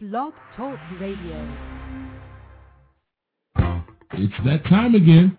Blog Talk Radio. It's that time again.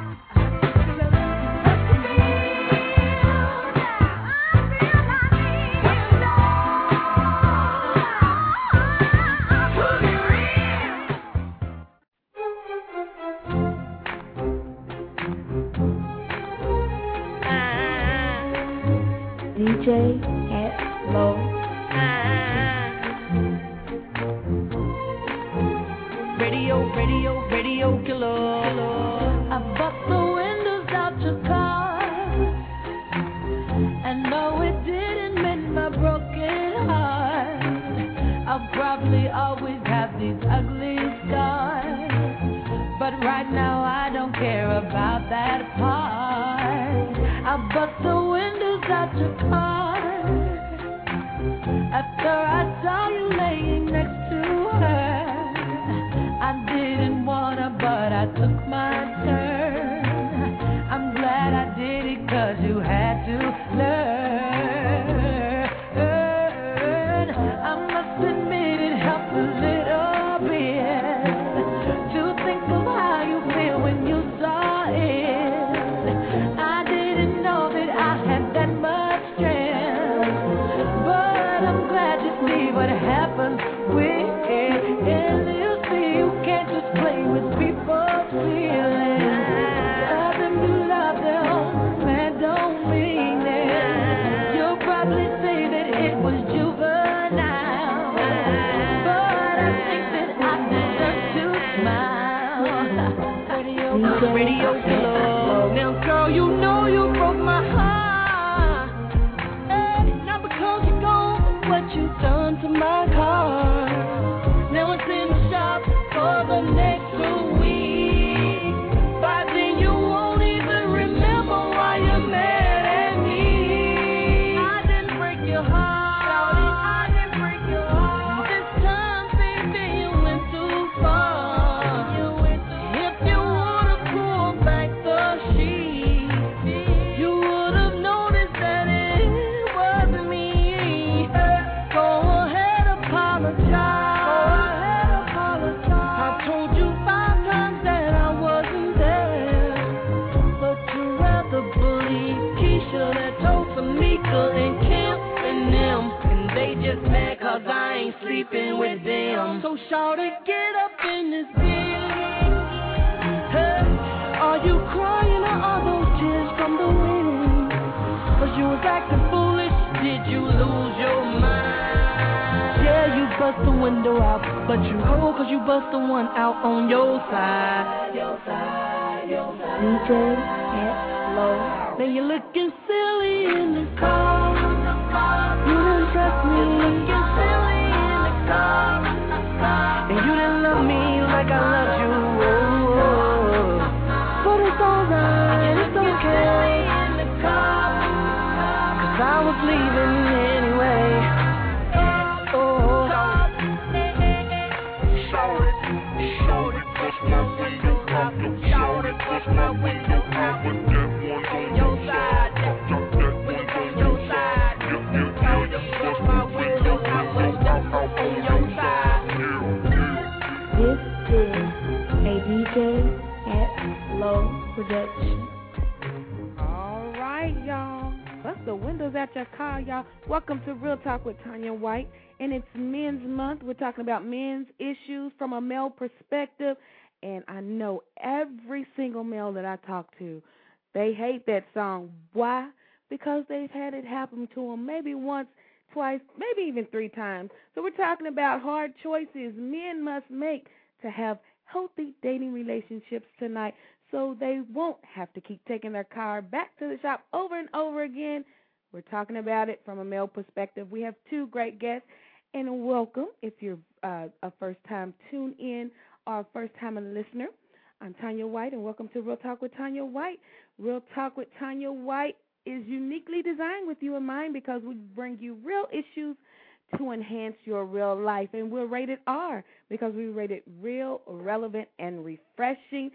White, and it's Men's Month. We're talking about men's issues from a male perspective, And I know every single male that I talk to, they hate that song. Why? Because they've had it happen to them maybe once, twice, maybe even three times. So we're talking about hard choices men must make to have healthy dating relationships tonight, so they won't have to keep taking their car back to the shop over and over again. We're talking about it from a male perspective. We have two great guests, and welcome if you're a first-time tune-in or a first-time listener. I'm Tanya White, and welcome to Real Talk with Tanya White. Real Talk with Tanya White is uniquely designed with you in mind because we bring you real issues to enhance your real life, and we're rated R because we rate it real, relevant, and refreshing.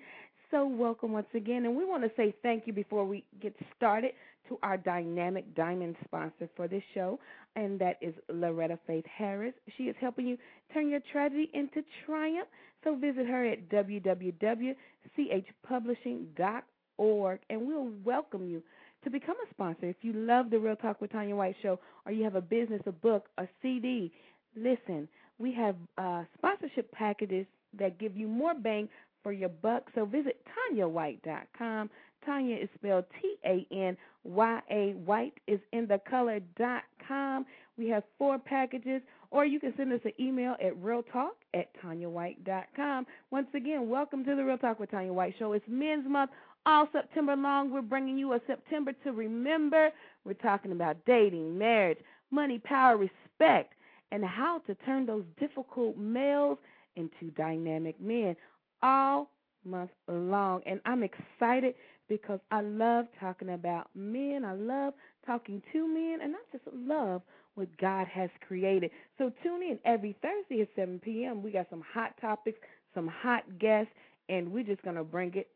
So welcome once again, and we want to say thank you before we get started to our dynamic diamond sponsor for this show, and that is Loretta Faith Harris. She is helping you turn your tragedy into triumph, so visit her at www.chpublishing.org, and we'll welcome you to become a sponsor. If you love the Real Talk with Tanya White show, or you have a business, a book, a CD, listen, we have sponsorship packages that give you more bang for your buck. So visit TanyaWhite.com. Tanya is spelled T-A-N-Y-A. White is in the color.com. We have 4 packages, or you can send us an email at realtalk@TanyaWhite.com. Once again, welcome to the Real Talk with Tanya White show. It's Men's Month. All September long, we're bringing you a September to remember. We're talking about dating, marriage, money, power, respect, and how to turn those difficult males into dynamic men all month long. And I'm excited because I love talking about men. I love talking to men, and I just love what God has created. So tune in every Thursday at 7 p.m. We got some hot topics, some hot guests, and we're just going to bring it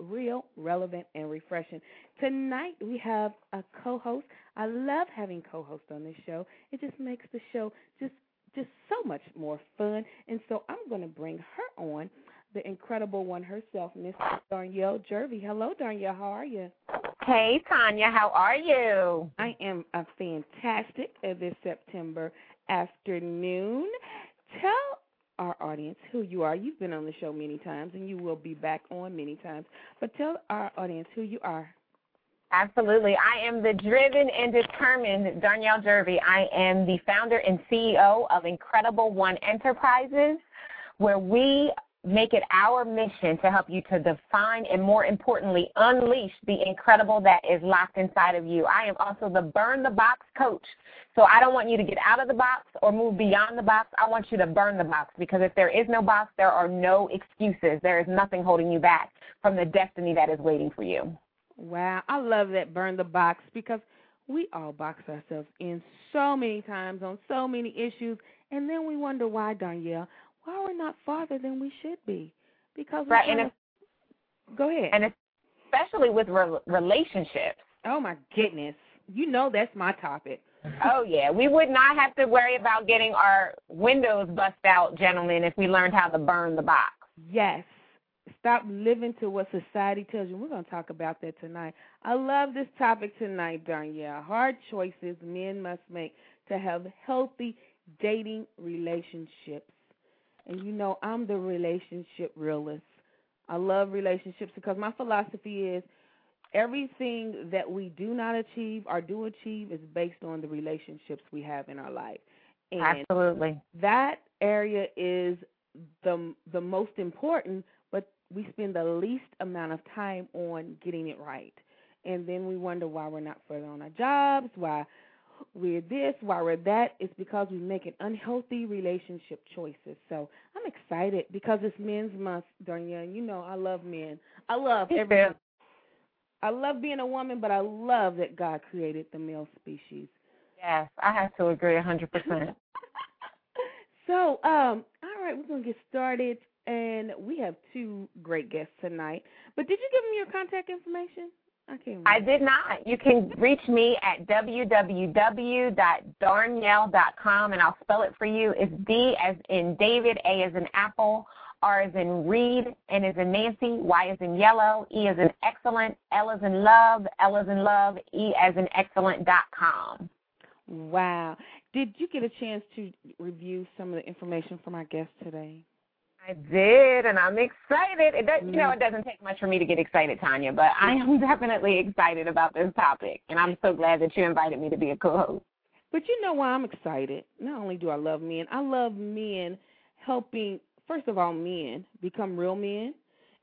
real, relevant, and refreshing. Tonight we have a co-host. I love having co-hosts on this show. It just makes the show just so much more fun. And so I'm going to bring her on, the incredible one herself, Miss Darnyelle Jervey. Hello, Darnyelle. How are you? Hey, Tanya. How are you? I am fantastic this September afternoon. Tell our audience who you are. You've been on the show many times, and you will be back on many times. But tell our audience who you are. Absolutely. I am the driven and determined Darnyelle Jervey. I am the founder and CEO of Incredible One Enterprises, where we make it our mission to help you to define and, more importantly, unleash the incredible that is locked inside of you. I am also the burn the box coach. So I don't want you to get out of the box or move beyond the box. I want you to burn the box, because if there is no box, there are no excuses. There is nothing holding you back from the destiny that is waiting for you. Wow. I love that, burn the box, because we all box ourselves in so many times on so many issues, and then we wonder why, Darnyelle, why we're not farther than we should be. Because right, and go ahead. And especially with relationships. Oh, my goodness. You know that's my topic. Oh, yeah. We would not have to worry about getting our windows bust out, gentlemen, if we learned how to burn the box. Yes. Stop living to what society tells you. We're going to talk about that tonight. I love this topic tonight, Darnyelle. Hard choices men must make to have healthy dating relationships. And you know, I'm the relationship realist. I love relationships because my philosophy is everything that we do not achieve or do achieve is based on the relationships we have in our life. And absolutely, that area is the most important, but we spend the least amount of time on getting it right. And then we wonder why we're not further on our jobs, why we're this, why we're that. It's because we make an unhealthy relationship choices. So I'm excited because it's Men's Month, Darnyelle. You know I love men. I love everyone. I love being a woman, but I love that God created the male species. Yes, I have to agree 100%. So, all right, we're going to get started, and we have 2 great guests tonight. But did you give them your contact information? I did not. You can reach me at www.darnyelle.com, and I'll spell it for you. It's D as in David, A as in Apple, R as in Reed, N as in Nancy, Y as in Yellow, E as in Excellent, L as in Love, E as in Excellent.com. Wow. Did you get a chance to review some of the information from our guests today? I did, and I'm excited. It doesn't take much for me to get excited, Tanya, but I am definitely excited about this topic, and I'm so glad that you invited me to be a co-host. But you know why I'm excited? Not only do I love men, I love men helping, first of all, men become real men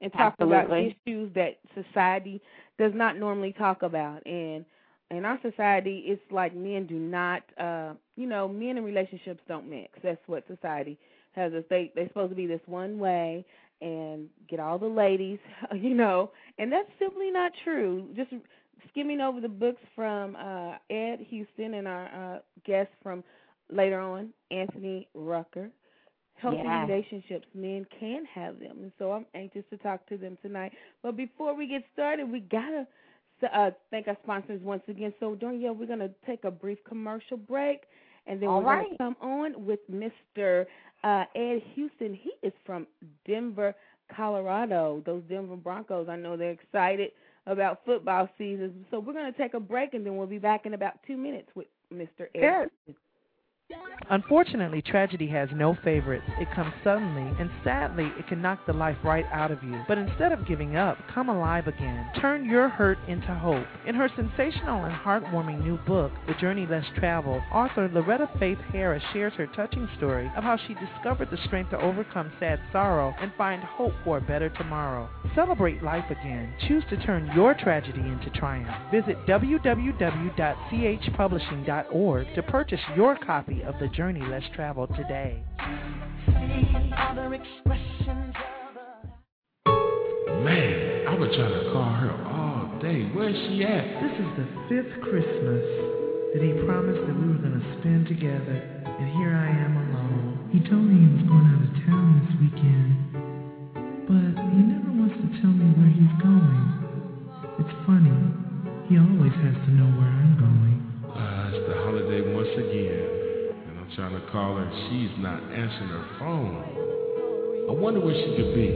and talk Absolutely. About issues that society does not normally talk about. And in our society, it's like men do not, men in relationships don't mix. That's what society has us. They're supposed to be this one way and get all the ladies, and that's simply not true. Just skimming over the books from Ed Houston and our guest from later on, Anthony Rucker, healthy relationships, men can have them. And so I'm anxious to talk to them tonight. But before we get started, we got to thank our sponsors once again. So, Darnyelle, we're going to take a brief commercial break. And then we're going to come on with Mr. Ed Houston. He is from Denver, Colorado. Those Denver Broncos, I know they're excited about football season. So we're going to take a break, and then we'll be back in about 2 minutes with Mr. Ed Houston. Unfortunately, tragedy has no favorites. It comes suddenly, and sadly, it can knock the life right out of you. But instead of giving up, come alive again. Turn your hurt into hope. In her sensational and heartwarming new book, The Journey Less Traveled, author Loretta Faith Harris shares her touching story of how she discovered the strength to overcome sad sorrow and find hope for a better tomorrow. Celebrate life again. Choose to turn your tragedy into triumph. Visit www.chpublishing.org to purchase your copy of The Journey Less Traveled today. Man, I've been trying to call her all day. Where's she at? This is the fifth Christmas that he promised that we were going to spend together, and here I am alone. He told me he was going out of town this weekend, but he never wants to tell me where he's going. It's funny. He always has to know where I'm going. It's the holiday once again. Trying to call her, she's not answering her phone. I wonder where she could be.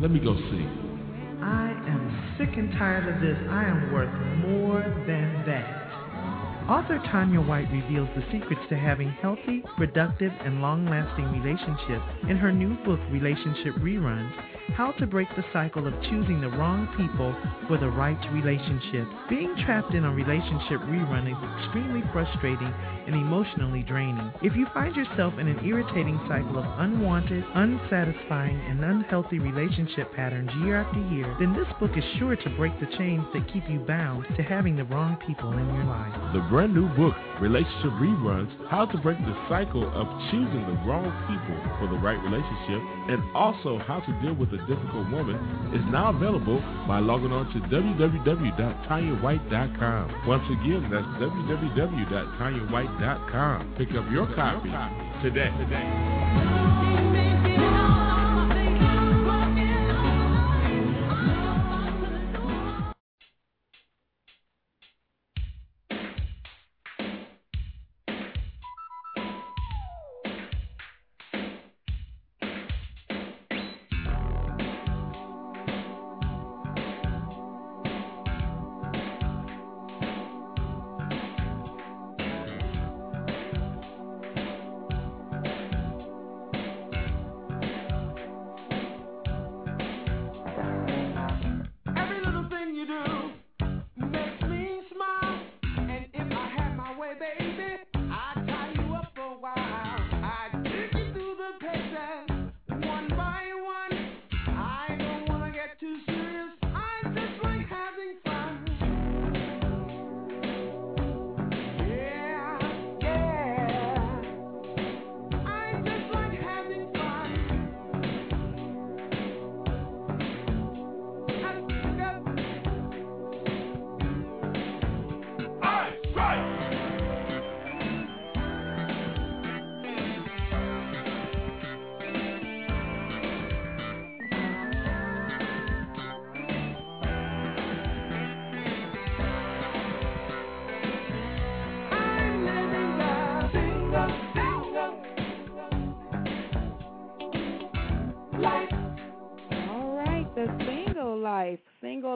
Let me go see. I am sick and tired of this. I am worth more than that. Author Tanya White reveals the secrets to having healthy, productive, and long-lasting relationships in her new book, Relationship Reruns, How to Break the Cycle of Choosing the Wrong People for the Right Relationship. Being trapped in a relationship rerun is extremely frustrating and emotionally draining. If you find yourself in an irritating cycle of unwanted, unsatisfying, and unhealthy relationship patterns year after year, then this book is sure to break the chains that keep you bound to having the wrong people in your life. The brand new book, Relationship Reruns, How to Break the Cycle of Choosing the Wrong People for the Right Relationship, and also How to Deal with a Difficult Woman, is now available by logging on to www.tanyawhite.com. Once again, that's www.tanyawhite.com. Pick up your copy today.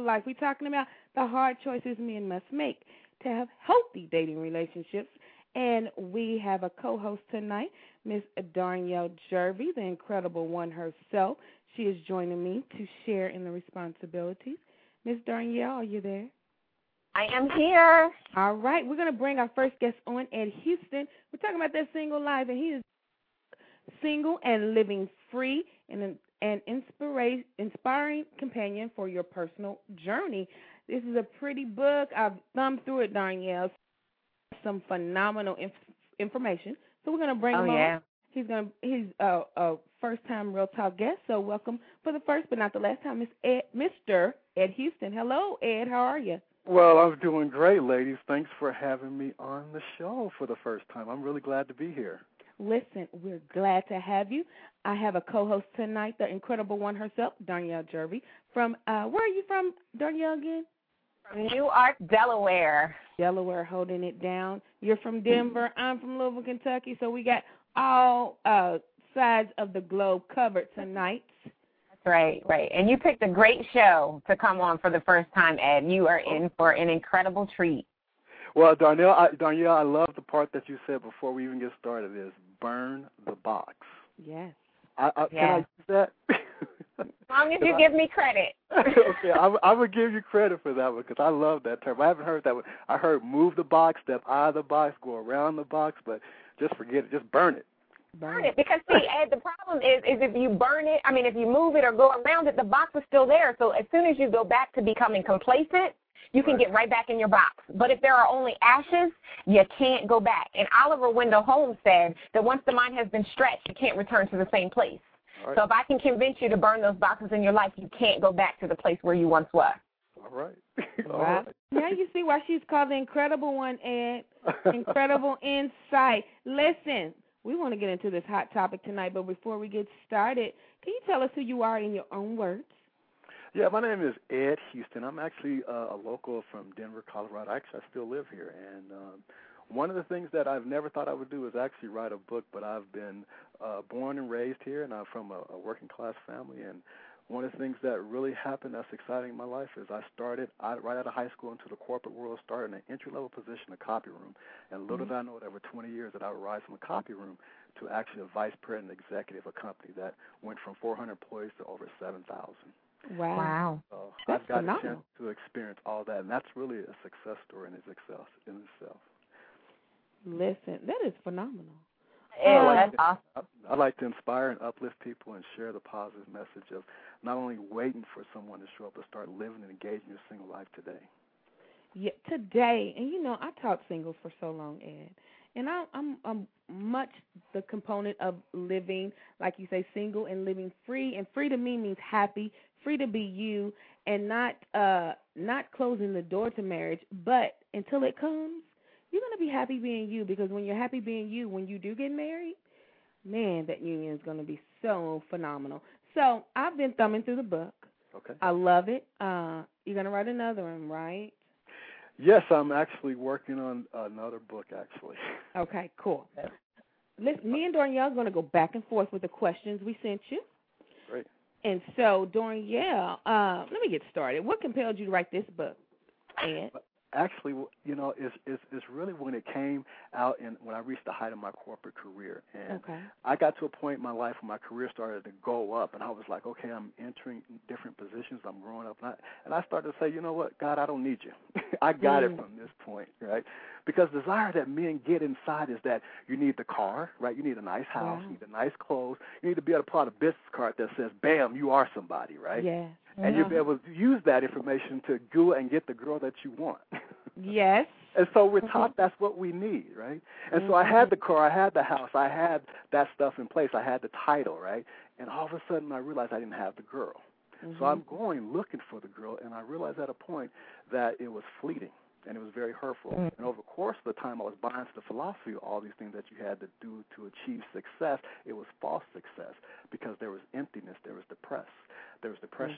Like we're talking about the hard choices men must make to have healthy dating relationships. And we have a co-host tonight, Miss Darnyelle Jervey, the Incredible One herself. She is joining me to share in the responsibilities. Miss Darnyelle, are you there? I am here. All right. We're going to bring our first guest on, Ed Houston. We're talking about their single life, and he is single and living free and an inspiring companion for your personal journey. This is a pretty book. I've thumbed through it, Darnyelle. Some phenomenal information. So we're going to bring him on. He's a first-time Real Talk guest, so welcome for the first but not the last time, Mr. Ed Houston. Hello, Ed. How are you? Well, I'm doing great, ladies. Thanks for having me on the show for the first time. I'm really glad to be here. Listen, we're glad to have you. I have a co-host tonight, the Incredible One herself, Darnyelle Jervey. From where are you from, Darnyelle, again? From Newark, Delaware. Delaware, holding it down. You're from Denver. I'm from Louisville, Kentucky. So we got all sides of the globe covered tonight. That's right, right. And you picked a great show to come on for the first time, Ed. You are in for an incredible treat. Well, Darnyelle, I love the part that you said before we even get started is burn the box. Yes. Can I do that? As long as you give me credit. Okay, I'm going to give you credit for that one because I love that term. I haven't heard that one. I heard move the box, step out of the box, go around the box, but just forget it. Just burn it. Burn it because, see, Ed, the problem is if you burn it, I mean, if you move it or go around it, the box is still there. So as soon as you go back to becoming complacent, you can get right back in your box. But if there are only ashes, you can't go back. And Oliver Wendell Holmes said that once the mind has been stretched, you can't return to the same place. Right. So if I can convince you to burn those boxes in your life, you can't go back to the place where you once were. All right. All right. Now you see why she's called the Incredible One, Ed. Incredible insight. Listen, we want to get into this hot topic tonight, but before we get started, can you tell us who you are in your own words? Yeah, my name is Ed Houston. I'm actually a local from Denver, Colorado. Actually, I still live here. And one of the things that I've never thought I would do is actually write a book, but I've been born and raised here, and I'm from a working-class family. And one of the things that really happened that's exciting in my life is I started right out of high school into the corporate world, started in an entry-level position, a copy room. And little did I know that over 20 years that I would rise from a copy room to actually a vice president and executive of a company that went from 400 employees to over 7,000. Wow. So I've got phenomenal. A chance to experience all that, and that's really a success story in itself. Listen, that is phenomenal. That's awesome. I like to inspire and uplift people and share the positive message of not only waiting for someone to show up, but start living and engaging your single life today. Yeah, today. And, you know, I taught singles for so long, Ed. And I'm much the component of living, like you say, single and living free. And free to me means happy, free to be you, and not closing the door to marriage. But until it comes, you're going to be happy being you, because when you're happy being you, when you do get married, man, that union is going to be so phenomenal. So I've been thumbing through the book. Okay. I love it. You're going to write another one, right? Yes, I'm actually working on another book, actually. Okay, cool. Listen, me and Darnyelle are going to go back and forth with the questions we sent you. Great. And so, Darnyelle, let me get started. What compelled you to write this book, Ed? Actually, you know, it's really when it came out and when I reached the height of my corporate career. And I got to a point in my life when my career started to go up, and I was like, okay, I'm entering different positions. I'm growing up. And I started to say, you know what, God, I don't need you. I got it from this point, right? Because desire that men get inside is that you need the car, right? You need a nice house. You need the nice clothes. You need to be able to pull out a business card that says, bam, you are somebody, right? Yeah. And you'll be able to use that information to go and get the girl that you want. Yes. And so we're taught that's what we need, right? And so I had the car, I had the house, I had that stuff in place, I had the title, right? And all of a sudden I realized I didn't have the girl. So I'm going looking for the girl, and I realized at a point that it was fleeting. And it was very hurtful. And over the course of the time, I was buying into the philosophy of all these things that you had to do to achieve success. It was false success because there was emptiness, there was depression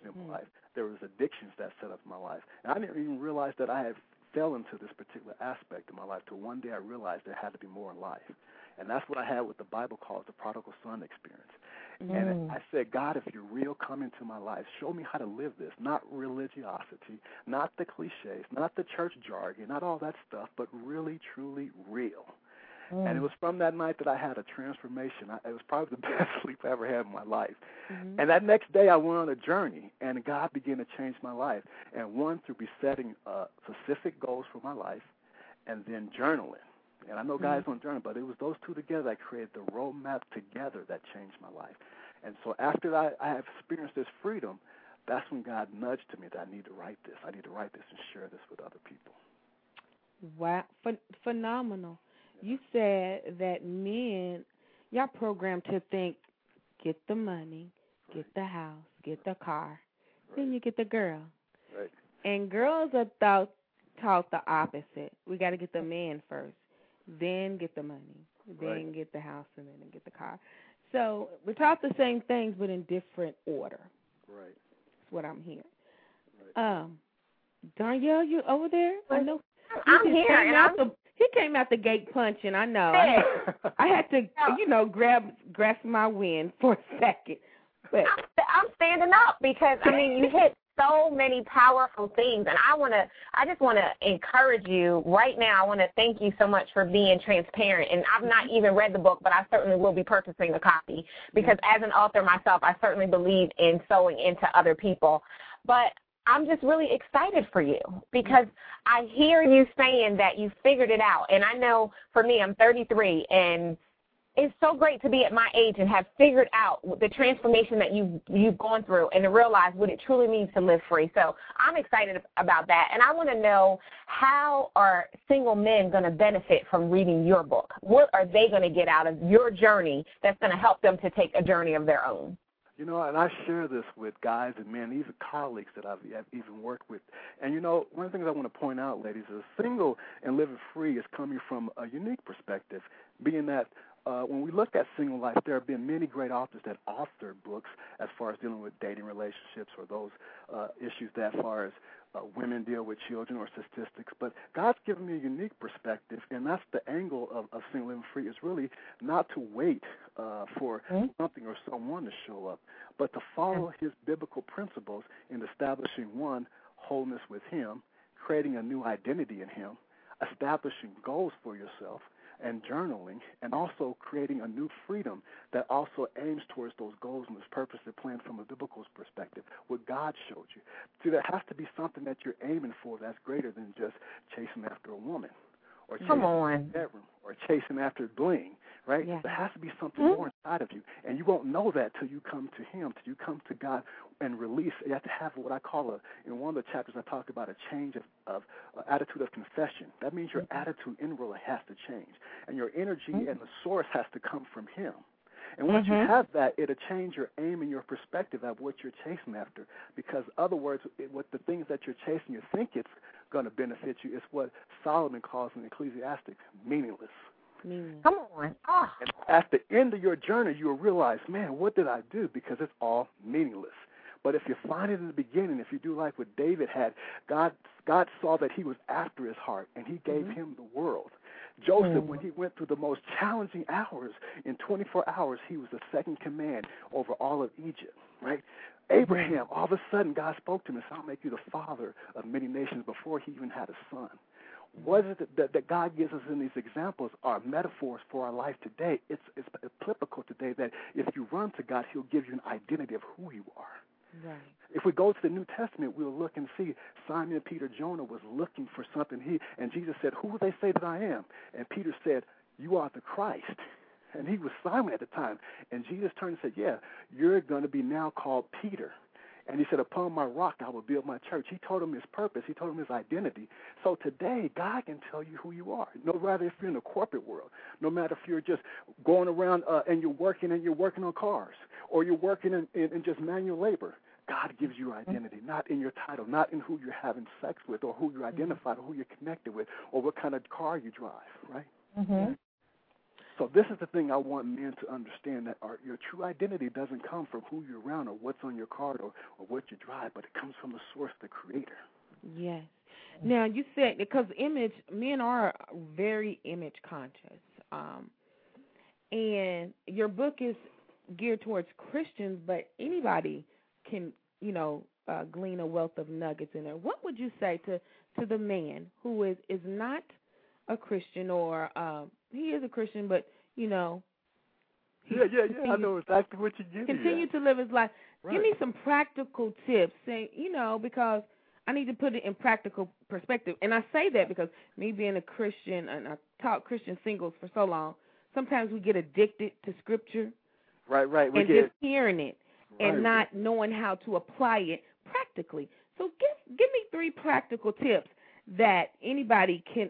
in my life, there was addictions that set up my life. And I didn't even realize that I had fell into this particular aspect of my life till one day I realized there had to be more in life. And that's what I had with the Bible calls the prodigal son experience. And I said, God, if you're real, come into my life. Show me how to live this, not religiosity, not the cliches, not the church jargon, not all that stuff, but really, truly real. And it was from that night that I had a transformation. It was probably the best sleep I ever had in my life. Mm-hmm. And that next day I went on a journey, and God began to change my life. And one, through resetting specific goals for my life, and then journaling. And I know guys don't journal, but it was those two together that created the roadmap together that changed my life. And so after I experienced this freedom, that's when God nudged to me that I need to write this. I need to write this and share this with other people. Wow. Phenomenal. Yeah. You said that men, y'all programmed to think, get the money, get the house, get the car, then you get the girl. Right. And girls are taught the opposite. We got to get the man first, then get the money, then get the house, and then get the car. So we're taught the same things but in different order. Right. That's what I'm hearing. Right. Darnyelle, you over there? I know. I'm here. He came out the gate punching, I know. I had to, grasp my wind for a second. But I'm standing up because, you hit so many powerful things, and I just want to encourage you right now. I want to thank you so much for being transparent, and I've not even read the book, but I certainly will be purchasing a copy because as an author myself, I certainly believe in sewing into other people. But I'm just really excited for you because I hear you saying that you figured it out, and I know for me, I'm 33, and it's so great to be at my age and have figured out the transformation that you've gone through and to realize what it truly means to live free. So I'm excited about that, and I want to know, how are single men going to benefit from reading your book? What are they going to get out of your journey that's going to help them to take a journey of their own? And I share this with guys and men, even colleagues that I've even worked with. And, one of the things I want to point out, ladies, is Single and Living Free is coming from a unique perspective, being that when we look at single life, there have been many great authors that authored books as far as dealing with dating relationships or those issues that far as women deal with children or statistics. But God's given me a unique perspective, and that's the angle of Single and Free, is really not to wait for something or someone to show up, but to follow his biblical principles in establishing, one, wholeness with him, creating a new identity in him, establishing goals for yourself, and journaling, and also creating a new freedom that also aims towards those goals and this purpose and plan from a biblical perspective, what God showed you. See, there has to be something that you're aiming for that's greater than just chasing after a woman or chasing after a bedroom or chasing after bling, right? Yeah. There has to be something more inside of you, and you won't know that till you come to him, till you come to God and release. You have to have what I call in one of the chapters I talk about a change of attitude of confession. That means your attitude inwardly has to change, and your energy and the source has to come from him. And once you have that, it'll change your aim and your perspective of what you're chasing after, because other words, what the things that you're chasing, you think it's going to benefit you, is what Solomon calls in Ecclesiastes, meaningless. Come on. Oh. And at the end of your journey, you'll realize, man, what did I do? Because it's all meaningless. But if you find it in the beginning, if you do like what David had, God saw that he was after his heart, and he gave him the world. Joseph, when he went through the most challenging hours, in 24 hours, he was the second command over all of Egypt, right? Abraham, all of a sudden, God spoke to him and said, I'll make you the father of many nations before he even had a son. What is it that God gives us in these examples are metaphors for our life today. It's applicable today that if you run to God, he'll give you an identity of who you are. Right. If we go to the New Testament, we'll look and see Simon Peter Jonah was looking for something. And Jesus said, who will they say that I am? And Peter said, you are the Christ. And he was Simon at the time. And Jesus turned and said, yeah, you're going to be now called Peter. And he said, upon my rock I will build my church. He told him his purpose. He told him his identity. So today God can tell you who you are, no matter if you're in the corporate world, no matter if you're just going around and you're working on cars, or you're working in just manual labor. God gives you identity, not in your title, not in who you're having sex with or who you're identified or who you're connected with or what kind of car you drive, right? Mm-hmm. So this is the thing I want men to understand, that your true identity doesn't come from who you're around or what's on your card or what you drive, but it comes from the source, the creator. Yes. Now, you said, because men are very image conscious, and your book is geared towards Christians, but anybody can, glean a wealth of nuggets in there. What would you say to the man who is not a Christian or he is a Christian, but, you know. Yeah. I know exactly what you're getting. Continue to live his life. Right. Give me some practical tips, say, you know, because I need to put it in practical perspective. And I say that because me being a Christian, and I taught Christian singles for so long, sometimes we get addicted to Scripture. Right. We and get just hearing it and not knowing how to apply it practically. So give me three practical tips that anybody can,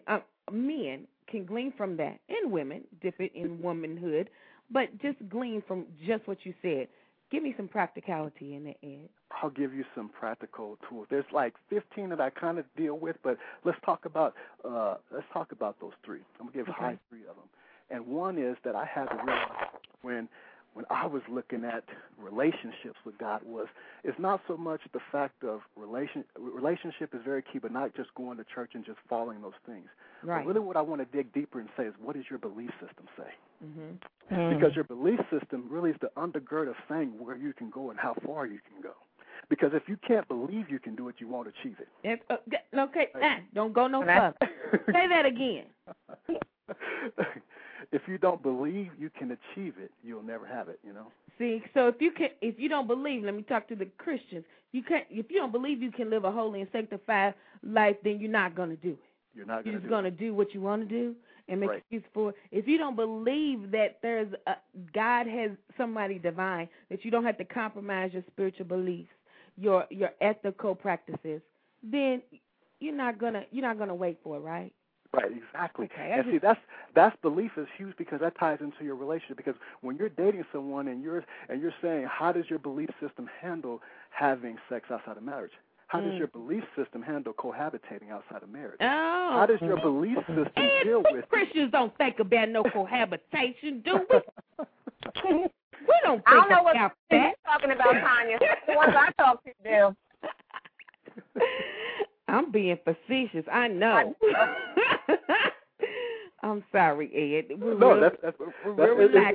men can glean from that, and women, dip it in womanhood, but just glean from just what you said. Give me some practicality in it, Ed. I'll give you some practical tools. There's like 15 that I kind of deal with, but let's talk about those three. I'm gonna give high three of them, and one is that I had to realize when I was looking at relationships with God was, it's not so much the fact of relationship is very key, but not just going to church and just following those things. Right. But really what I want to dig deeper and say is, what does your belief system say? Mm-hmm. Because your belief system really is the undergird of saying where you can go and how far you can go. Because if you can't believe you can do it, you won't achieve it. Don't go no further. Say that again. If you don't believe you can achieve it, you'll never have it, you know. See, so if you don't believe, let me talk to the Christians. If you don't believe you can live a holy and sanctified life, then you're not going to do it. You're not going to do it. You're just going to do what you want to do and make excuses for it. If you don't believe that there's God has somebody divine, that you don't have to compromise your spiritual beliefs, your ethical practices, then you're not gonna wait for it, right? Right, exactly. Okay, and see, that's belief is huge because that ties into your relationship. Because when you're dating someone and you're saying, how does your belief system handle having sex outside of marriage? How does your belief system handle cohabitating outside of marriage? Oh. How does your belief system deal with Christians don't think about no cohabitation, do we? We don't think I don't know what you're talking about, Tanya. The ones I talk to do. I'm being facetious. I know. I'm sorry, Ed. We're relaxed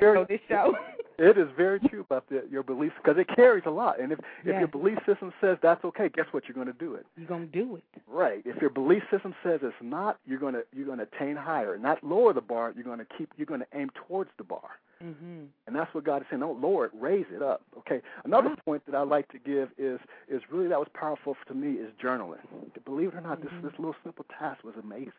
on this show. It is very true about your beliefs because it carries a lot. And if your belief system says that's okay, guess what? You're going to do it. You're going to do it. Right. If your belief system says it's not, you're going to attain higher, not lower the bar. You're going to aim towards the bar. Mm-hmm. And that's what God is saying. Don't lower it, raise it up. Okay. Another point that I like to give is really that was powerful to me is journaling. Believe it or not, this little simple task was amazing.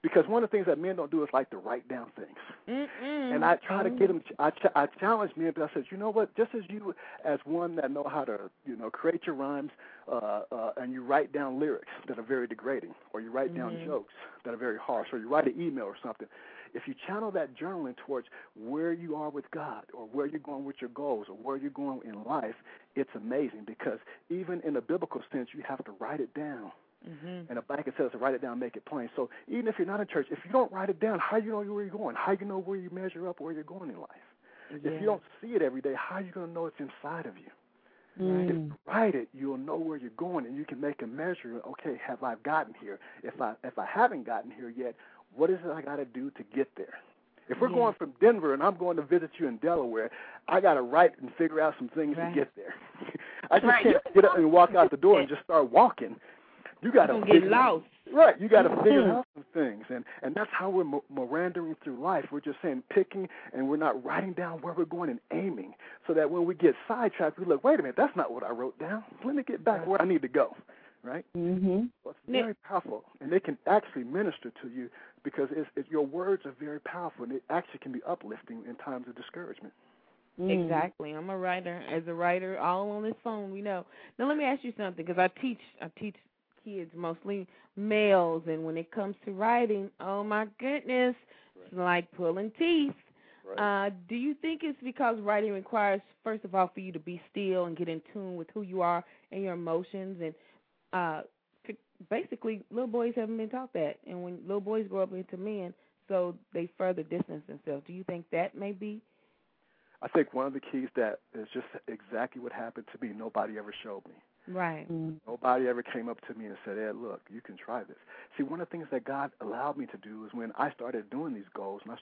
Because one of the things that men don't do is like to write down things. Mm-mm. And I try to get them. I challenge men, but I said, you know what? Just as you, as one that know how to, you know, create your rhymes, and you write down lyrics that are very degrading, or you write down jokes that are very harsh, or you write an email or something. If you channel that journaling towards where you are with God or where you're going with your goals or where you're going in life, it's amazing because even in a biblical sense, you have to write it down. Mm-hmm. And a blanket says to write it down, make it plain. So even if you're not in church, if you don't write it down, how you know where you're going? How you know where you measure up, where you're going in life? Yeah. If you don't see it every day, how are you going to know it's inside of you? Mm. If you write it, you'll know where you're going, and you can make a measure. Okay, have I gotten here? If I haven't gotten here yet, what is it I got to do to get there? If we're going from Denver and I'm going to visit you in Delaware, I got to write and figure out some things to get there. I just can't get up and walk out the door and just start walking. You got to get lost. Right. You got to figure out some things. And that's how we're meandering through life. We're just saying picking, and we're not writing down where we're going and aiming so that when we get sidetracked, we look, wait a minute, that's not what I wrote down. Let me get back where I need to go. Right? Mm-hmm. Well, it's very powerful, and they can actually minister to you because your words are very powerful, and it actually can be uplifting in times of discouragement. Mm. Exactly. I'm a writer. As a writer, all on this phone, we know. Now, let me ask you something because I teach kids, mostly males, and when it comes to writing, oh, my goodness, it's like pulling teeth. Right. Do you think it's because writing requires, first of all, for you to be still and get in tune with who you are and your emotions, and basically little boys haven't been taught that, and when little boys grow up into men, so they further distance themselves. Do you think that may be? I think one of the keys that is just exactly what happened to me. Nobody ever showed me. Right. Mm-hmm. Nobody ever came up to me and said, Ed, look, you can try this. See, one of the things that God allowed me to do is when I started doing these goals and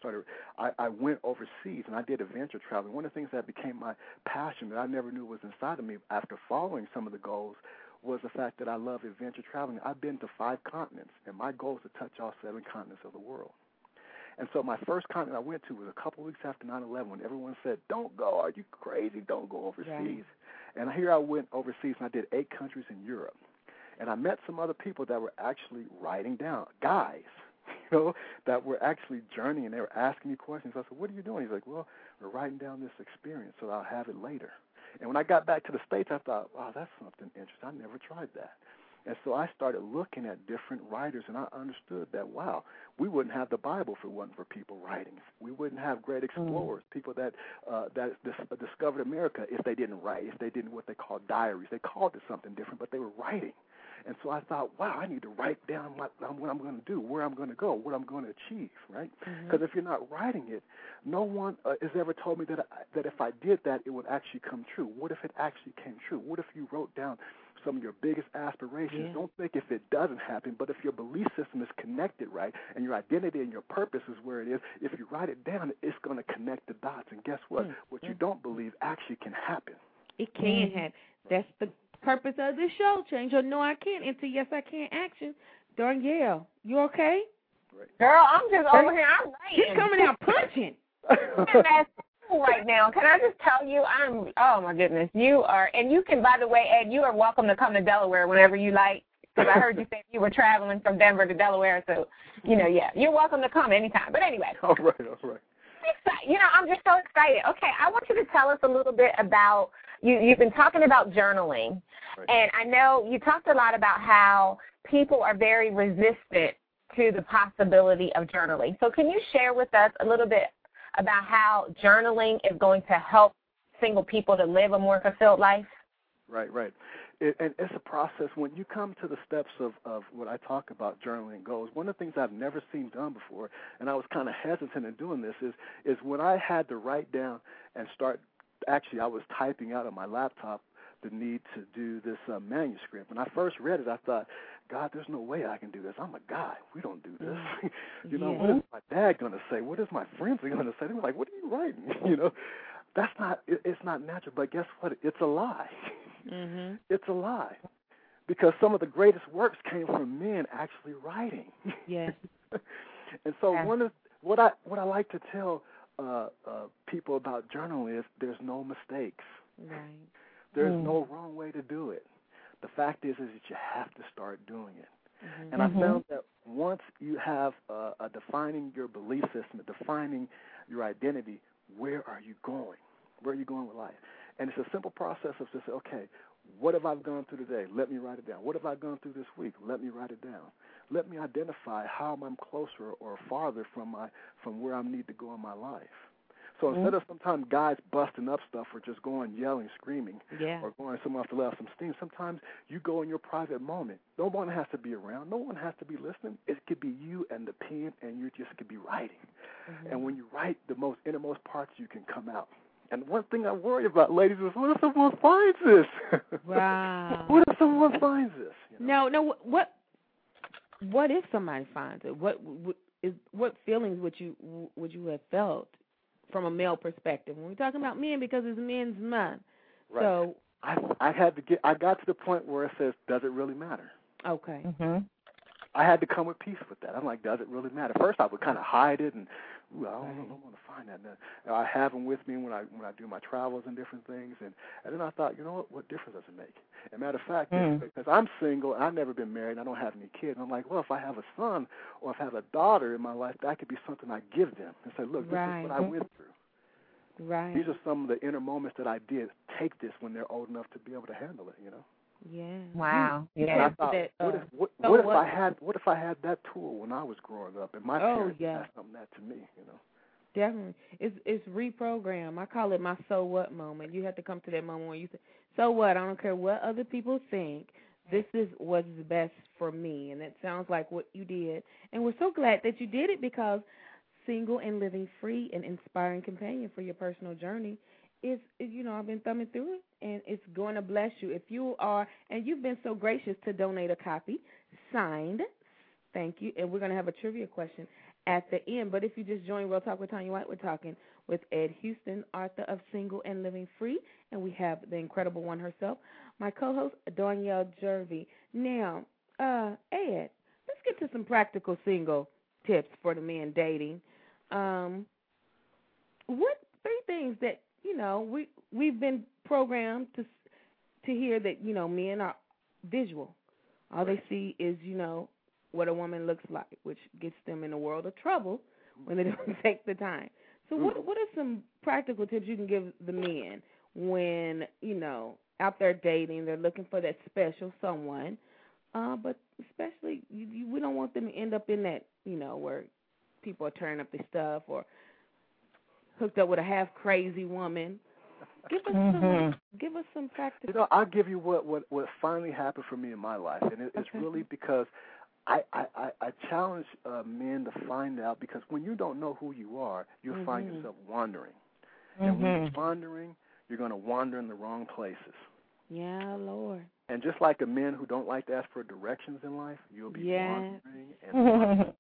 I went overseas and I did adventure traveling. One of the things that became my passion that I never knew was inside of me after following some of the goals was the fact that I love adventure traveling. I've been to 5 continents, and my goal is to touch all 7 continents of the world. And so my first continent I went to was a couple weeks after 9/11 when everyone said, don't go. Are you crazy? Don't go overseas. Yeah. And here I went overseas, and I did 8 countries in Europe. And I met some other people that were actually writing down, guys, you know, that were actually journeying. They were asking me questions. I said, what are you doing? He's like, well, we're writing down this experience so that I'll have it later. And when I got back to the States, I thought, wow, that's something interesting. I never tried that. And so I started looking at different writers, and I understood that, wow, we wouldn't have the Bible if it wasn't for people writing. We wouldn't have great explorers, people that discovered America, if they didn't write, if they didn't what they call diaries. They called it something different, but they were writing. And so I thought, wow, I need to write down what I'm going to do, where I'm going to go, what I'm going to achieve, right? Because if you're not writing it, no one has ever told me that if I did that, it would actually come true. What if it actually came true? What if you wrote down some of your biggest aspirations? Yeah. Don't think if it doesn't happen, but if your belief system is connected, right, and your identity and your purpose is where it is, if you write it down, it's going to connect the dots. And guess what? What you don't believe actually can happen. It can happen. That's the purpose of this show. Change your no I can't into yes I can action. Darnyelle, you okay? Girl, I'm just over here. I'm writing. She's coming out punching. Right now, can I just tell you, oh my goodness, you are, and you can, by the way, Ed, you are welcome to come to Delaware whenever you like, because I heard you say you were traveling from Denver to Delaware, so, you know, yeah, you're welcome to come anytime, but anyway. All right. You know, I'm just so excited. Okay, I want you to tell us a little bit about, you've been talking about journaling, and I know you talked a lot about how people are very resistant to the possibility of journaling, so can you share with us a little bit about how journaling is going to help single people to live a more fulfilled life? Right. And it's a process. When you come to the steps of what I talk about, journaling goals, one of the things I've never seen done before, and I was kind of hesitant in doing this, is when I had to write down and start, actually I was typing out on my laptop the need to do this manuscript. When I first read it, I thought, God, there's no way I can do this. I'm a guy. We don't do this. You know, what is my dad going to say? What is my friends going to say? They were like, what are you writing? You know, that's not, it's not natural. But guess what? It's a lie. It's a lie. Because some of the greatest works came from men actually writing. Yes. And so what I like to tell people about journaling is there's no mistakes. Right. There's no wrong way to do it. The fact is that you have to start doing it. And I found that once you have a defining your belief system, a defining your identity, where are you going? Where are you going with life? And it's a simple process of just, okay, what have I gone through today? Let me write it down. What have I gone through this week? Let me write it down. Let me identify how am I closer or farther from where I need to go in my life. So instead of sometimes guys busting up stuff or just going yelling, screaming, or going somewhere off to let out some steam, sometimes you go in your private moment. No one has to be around. No one has to be listening. It could be you and the pen, and you just could be writing. And when you write, the most innermost parts you can come out. And one thing I worry about, ladies, is what if someone finds this? Wow. What if someone finds this? You know? No. What if somebody finds it? What feelings would you have felt? From a male perspective, when we're talking about men, because it's men's mind. Right. So I got to the point where it says, does it really matter? Okay. I had to come with peace with that. I'm like, does it really matter? First, I would kind of hide it, and I don't want to find that. And I have them with me when I do my travels and different things, and then I thought, you know what difference does it make? As a matter of fact, because I'm single and I've never been married, and I don't have any kids, and I'm like, well, if I have a son or if I have a daughter in my life, that could be something I give them and say, look, this is what I went through. Right. These are some of the inner moments that I did. Take this when they're old enough to be able to handle it, you know. Yeah. Wow. Yeah. I thought, what if I had that tool when I was growing up, and my parents passed on that to me, you know? Definitely. It's reprogram. I call it my so what moment. You have to come to that moment where you say, so what? I don't care what other people think. This is what's best for me, and that sounds like what you did. And we're so glad that you did it, because Single and Living Free, an inspiring companion for your personal journey, is, you know, I've been thumbing through it, and it's going to bless you. If you are, and you've been so gracious to donate a copy, signed, thank you, and we're going to have a trivia question at the end. But if you just join Real Talk with Tanya White, we're talking with Ed Houston, author of Single and Living Free, and we have the incredible one herself, my co-host, Darnyelle Jervey. Now, Ed, let's get to some practical single tips for the men dating. what three things that, you know, we've been programmed to hear that, you know, men are visual. All they see is, you know, what a woman looks like, which gets them in a world of trouble when they don't take the time. So what are some practical tips you can give the men when, you know, out there dating, they're looking for that special someone, but especially we don't want them to end up in that, you know, where people are turning up their stuff or hooked up with a half-crazy woman. Give us some practice. You know, I'll give you what finally happened for me in my life, and it's really because I challenge men to find out, because when you don't know who you are, you'll find yourself wandering. And when you're wandering, you're going to wander in the wrong places. Yeah, Lord. And just like the men who don't like to ask for directions in life, you'll be wandering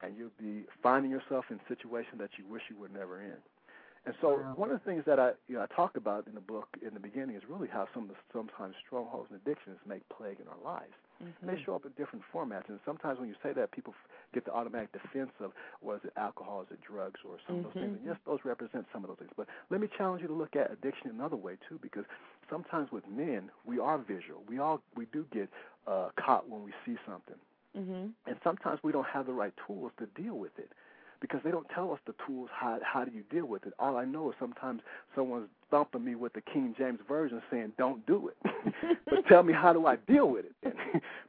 and you'll be finding yourself in situations that you wish you were never in. And so one of the things that I talk about in the book in the beginning is really how sometimes strongholds and addictions make plague in our lives. Mm-hmm. They show up in different formats, and sometimes when you say that, people get the automatic defense of, well, is it alcohol, is it drugs, or some of those things. And yes, those represent some of those things. But let me challenge you to look at addiction another way, too, because sometimes with men, we are visual. We do get caught when we see something. Mm-hmm. And sometimes we don't have the right tools to deal with it, because they don't tell us the tools, how do you deal with it. All I know is sometimes someone's thumping me with the King James Version saying, don't do it. But tell me, how do I deal with it then?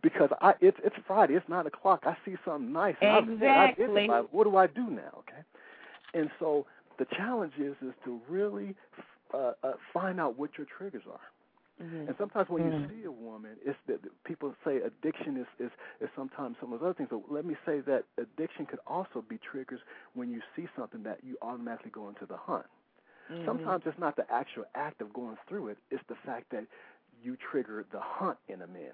Because it's Friday, it's 9 o'clock, I see something nice. Exactly. What do I do now? Okay. And so the challenge is to really find out what your triggers are. Mm-hmm. And sometimes when you see a woman, it's that people say addiction is sometimes some of those other things. So let me say that addiction could also be triggers when you see something that you automatically go into the hunt. Mm-hmm. Sometimes it's not the actual act of going through it. It's the fact that you trigger the hunt in a man.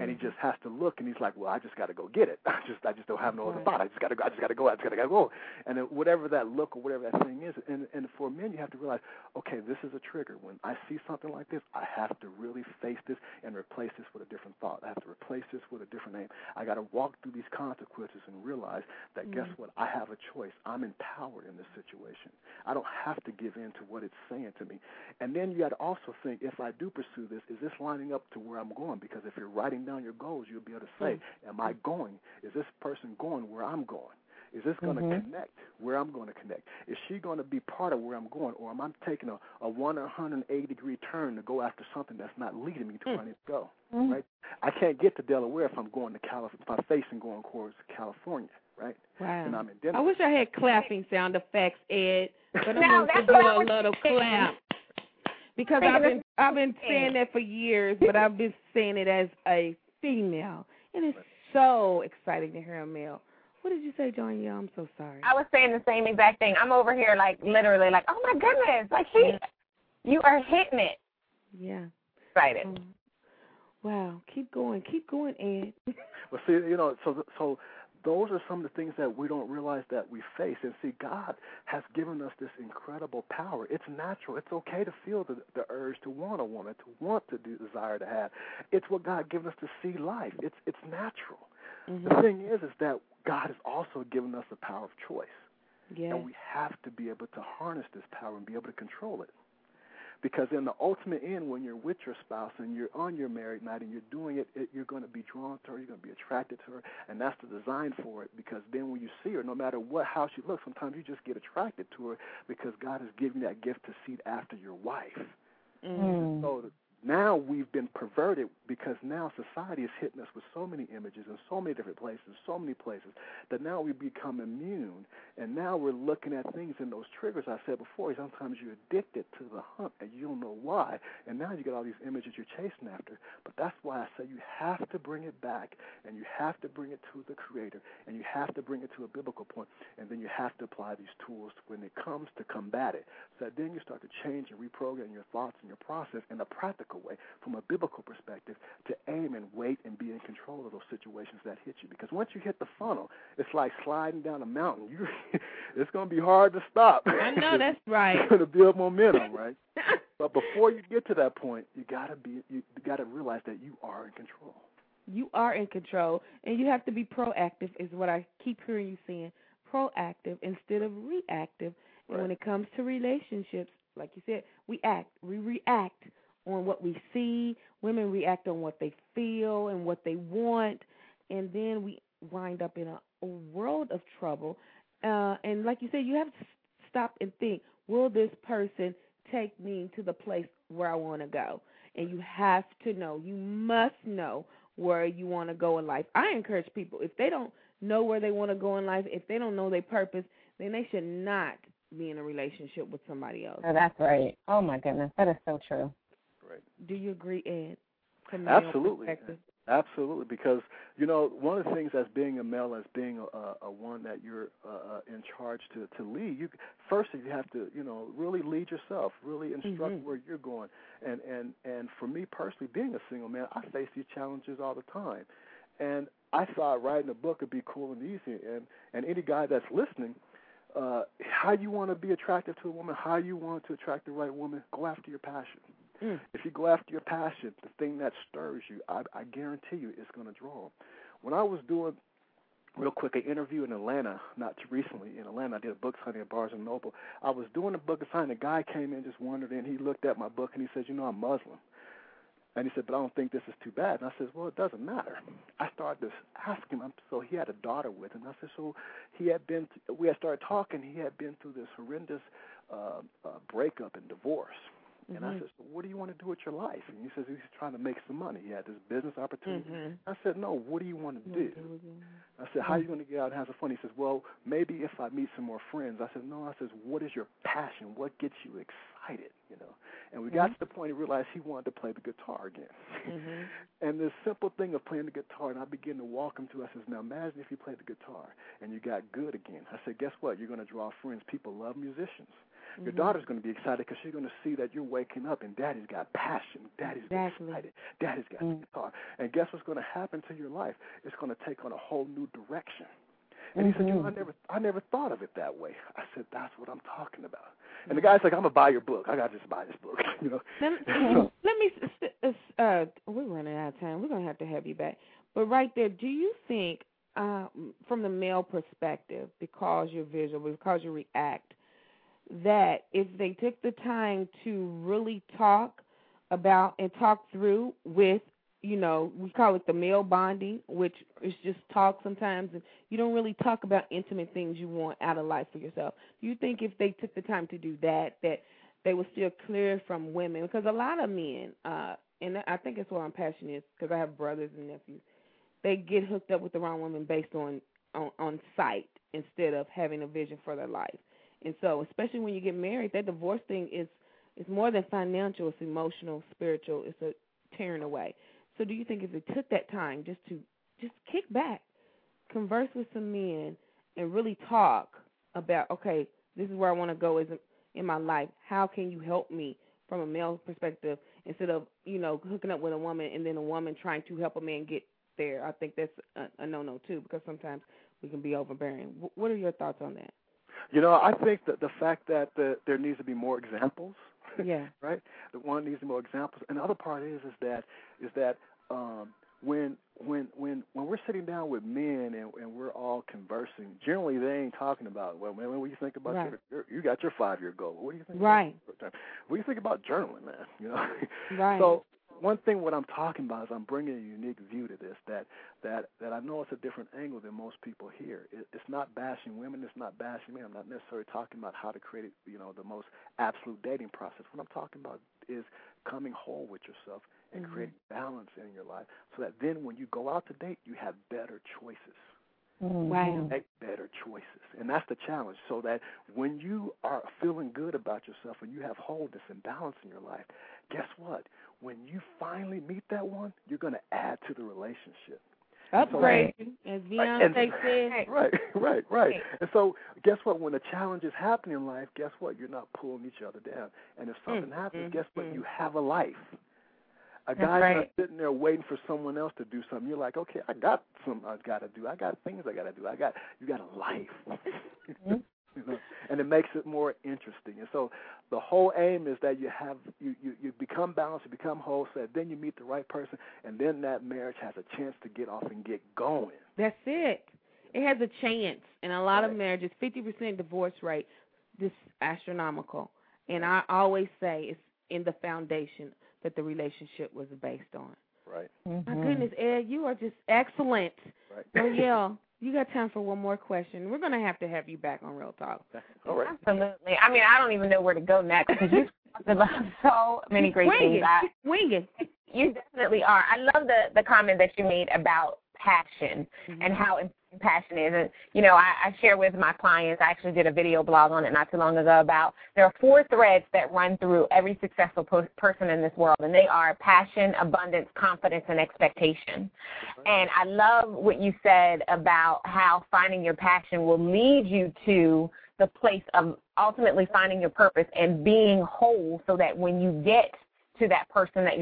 And he just has to look, and he's like, well, I just got to go get it. I just don't have no other thought. I just got to go. And then whatever that look or whatever that thing is, and for men, you have to realize, okay, this is a trigger. When I see something like this, I have to really face this and replace this with a different thought. I have to replace this with a different name. I got to walk through these consequences and realize that, guess what, I have a choice. I'm empowered in this situation. I don't have to give in to what it's saying to me. And then you got to also think, if I do pursue this, is this lining up to where I'm going? Because if you're writing down your goals, you'll be able to say, am I going? Is this person going where I'm going? Is this going to connect where I'm going to connect? Is she going to be part of where I'm going, or am I taking a 180-degree turn to go after something that's not leading me to where I need to go? Mm-hmm. Right? I can't get to Delaware if I'm going to California, if I'm facing going towards California, right? Wow. And I'm in Denver. I wish I had clapping sound effects, Ed, but I'm going to do a little clap. Because I've been saying that for years, but I've been saying it as a female, and it's so exciting to hear a male. What did you say, Darnyelle? I'm so sorry. I was saying the same exact thing. I'm over here, like, literally, like, oh my goodness, like you are hitting it. Yeah. Excited. Wow. Keep going, Ed. Well, see, you know, so. Those are some of the things that we don't realize that we face. And see, God has given us this incredible power. It's natural. It's okay to feel the urge to want a woman, to want to desire to have. It's what God given us to see life. It's natural. Mm-hmm. The thing is that God has also given us the power of choice. Yes. And we have to be able to harness this power and be able to control it. Because in the ultimate end, when you're with your spouse and you're on your married night and you're doing it, you're going to be drawn to her, you're going to be attracted to her, and that's the design for it. Because then when you see her, no matter how she looks, sometimes you just get attracted to her because God has given you that gift to seek after your wife. Mm. So now we've been perverted because now society is hitting us with so many images in so many different places, that now we become immune, and now we're looking at things and those triggers I said before. Sometimes you're addicted to the hunt, and you don't know why, and now you get all these images you're chasing after. But that's why I say you have to bring it back, and you have to bring it to the Creator, and you have to bring it to a biblical point, and then you have to apply these tools when it comes to combat it. So then you start to change and reprogram your thoughts and your process in a practical way from a biblical perspective to aim and wait and be in control of those situations that hit you. Because once you hit the funnel, it's like sliding down a mountain. It's going to be hard to stop. I know, that's right. You're going to build momentum, right? But before you get to that point, you got to realize that you are in control. You are in control, and you have to be proactive is what I keep hearing you saying. proactive instead of reactive. Right. And when it comes to relationships, like you said, we react on what we see. Women react on what they feel and what they want, and then we wind up in a world of trouble. And like you said, you have to stop and think, will this person take me to the place where I want to go? And you have to know. You must know where you want to go in life. I encourage people, if they don't know where they want to go in life, if they don't know their purpose, then they should not be in a relationship with somebody else. Oh, that's right. Oh, my goodness. That is so true. Right. Do you agree, Ed? Absolutely. Absolutely, because, you know, one of the things as being a male, as being a one that you're in charge to lead, you first you have to, you know, really lead yourself, really instruct mm-hmm. where you're going. And for me personally, being a single man, I face these challenges all the time. And I thought writing a book would be cool and easy. And any guy that's listening, how you want to be attractive to a woman, how you want to attract the right woman, go after your passion. If you go after your passion, the thing that stirs you, I guarantee you it's going to draw them. When I was doing, real quick, an interview in Atlanta, not too recently in Atlanta, I did a book signing at Barnes & Noble. I was doing a book signing. A guy came in, just wondered, and he looked at my book, and he said, you know, I'm Muslim. And he said, but I don't think this is too bad. And I said, well, it doesn't matter. I started to ask him. So he had a daughter with him. I said, so he had been, we had started talking. He had been through this horrendous breakup and divorce. And I said, so what do you want to do with your life? And he says he's trying to make some money. He had this business opportunity. I said, no, what do you want to do? I said, how are you going to get out and have some fun? He says, well, maybe if I meet some more friends. I said, no, I says, what is your passion? What gets you excited? You know? And we got to the point he realized he wanted to play the guitar again. And this simple thing of playing the guitar, and I began to walk him through. I says, now imagine if you played the guitar and you got good again. I said, guess what? You're going to draw friends. People love musicians. Your daughter's going to be excited because she's going to see that you're waking up and daddy's got passion. Daddy's excited. Daddy's got guitar. And guess what's going to happen to your life? It's going to take on a whole new direction. And he said, you know, I never thought of it that way. I said, that's what I'm talking about. And the guy's like, I'm going to buy your book. I got to just buy this book. You know. Let me we're running out of time. We're going to have you back. But right there, do you think, from the male perspective, because you're visual, because you react, that if they took the time to really talk about and talk through with, you know, we call it the male bonding, which is just talk sometimes, and you don't really talk about intimate things you want out of life for yourself. Do you think if they took the time to do that, that they were still clear from women? Because a lot of men, and I think that's why I'm passionate, because I have brothers and nephews, they get hooked up with the wrong woman based on sight instead of having a vision for their life. And so, especially when you get married, that divorce thing is more than financial. It's emotional, spiritual. It's a tearing away. So do you think if it took that time just to just kick back, converse with some men, and really talk about, okay, this is where I want to go in my life. How can you help me from a male perspective instead of, you know, hooking up with a woman and then a woman trying to help a man get there? I think that's a no-no, too, because sometimes we can be overbearing. What are your thoughts on that? You know, I think that the fact that there needs to be more examples, right? The one needs more examples. And the other part is that when we're sitting down with men and we're all conversing, generally they ain't talking about, well, man, what do you think about you got your 5-year goal? What do you think? About what do you think about journaling, man? You know, so. One thing what I'm talking about is I'm bringing a unique view to this that I know it's a different angle than most people hear. It's not bashing women. It's not bashing men. I'm not necessarily talking about how to create, you know, the most absolute dating process. What I'm talking about is coming whole with yourself and creating balance in your life so that then when you go out to date, you have better choices. Make better choices. And that's the challenge, so that when you are feeling good about yourself and you have wholeness and balance in your life, guess what? When you finally meet that one, you're going to add to the relationship. Upgrade, as Beyonce said. Right. And so guess what? When a challenge is happening in life, guess what? You're not pulling each other down. And if something happens, guess what? You have a life. A guy's not sitting there waiting for someone else to do something. You're like, okay, I got something I've got to do. I got things I got to do. You got a life. You know? And it makes it more interesting. And so the whole aim is that you become balanced, you become whole, so that then you meet the right person, and then that marriage has a chance to get off and get going. That's it. It has a chance. And a lot of marriages, 50% divorce rate, this astronomical. And I always say it's in the foundation that the relationship was based on. Right. Mm-hmm. My goodness, Ed, you are just excellent. Right. Darnyelle, you got time for one more question. We're going to have you back on Real Talk. All right. Absolutely. I mean, I don't even know where to go next because you talked about so many great things. Winging. You definitely are. I love the comment that you made about passion and how important passion is. And, you know, I share with my clients, I actually did a video blog on it not too long ago about there are four threads that run through every successful person in this world, and they are passion, abundance, confidence, and expectation. And I love what you said about how finding your passion will lead you to the place of ultimately finding your purpose and being whole so that when you get to that person that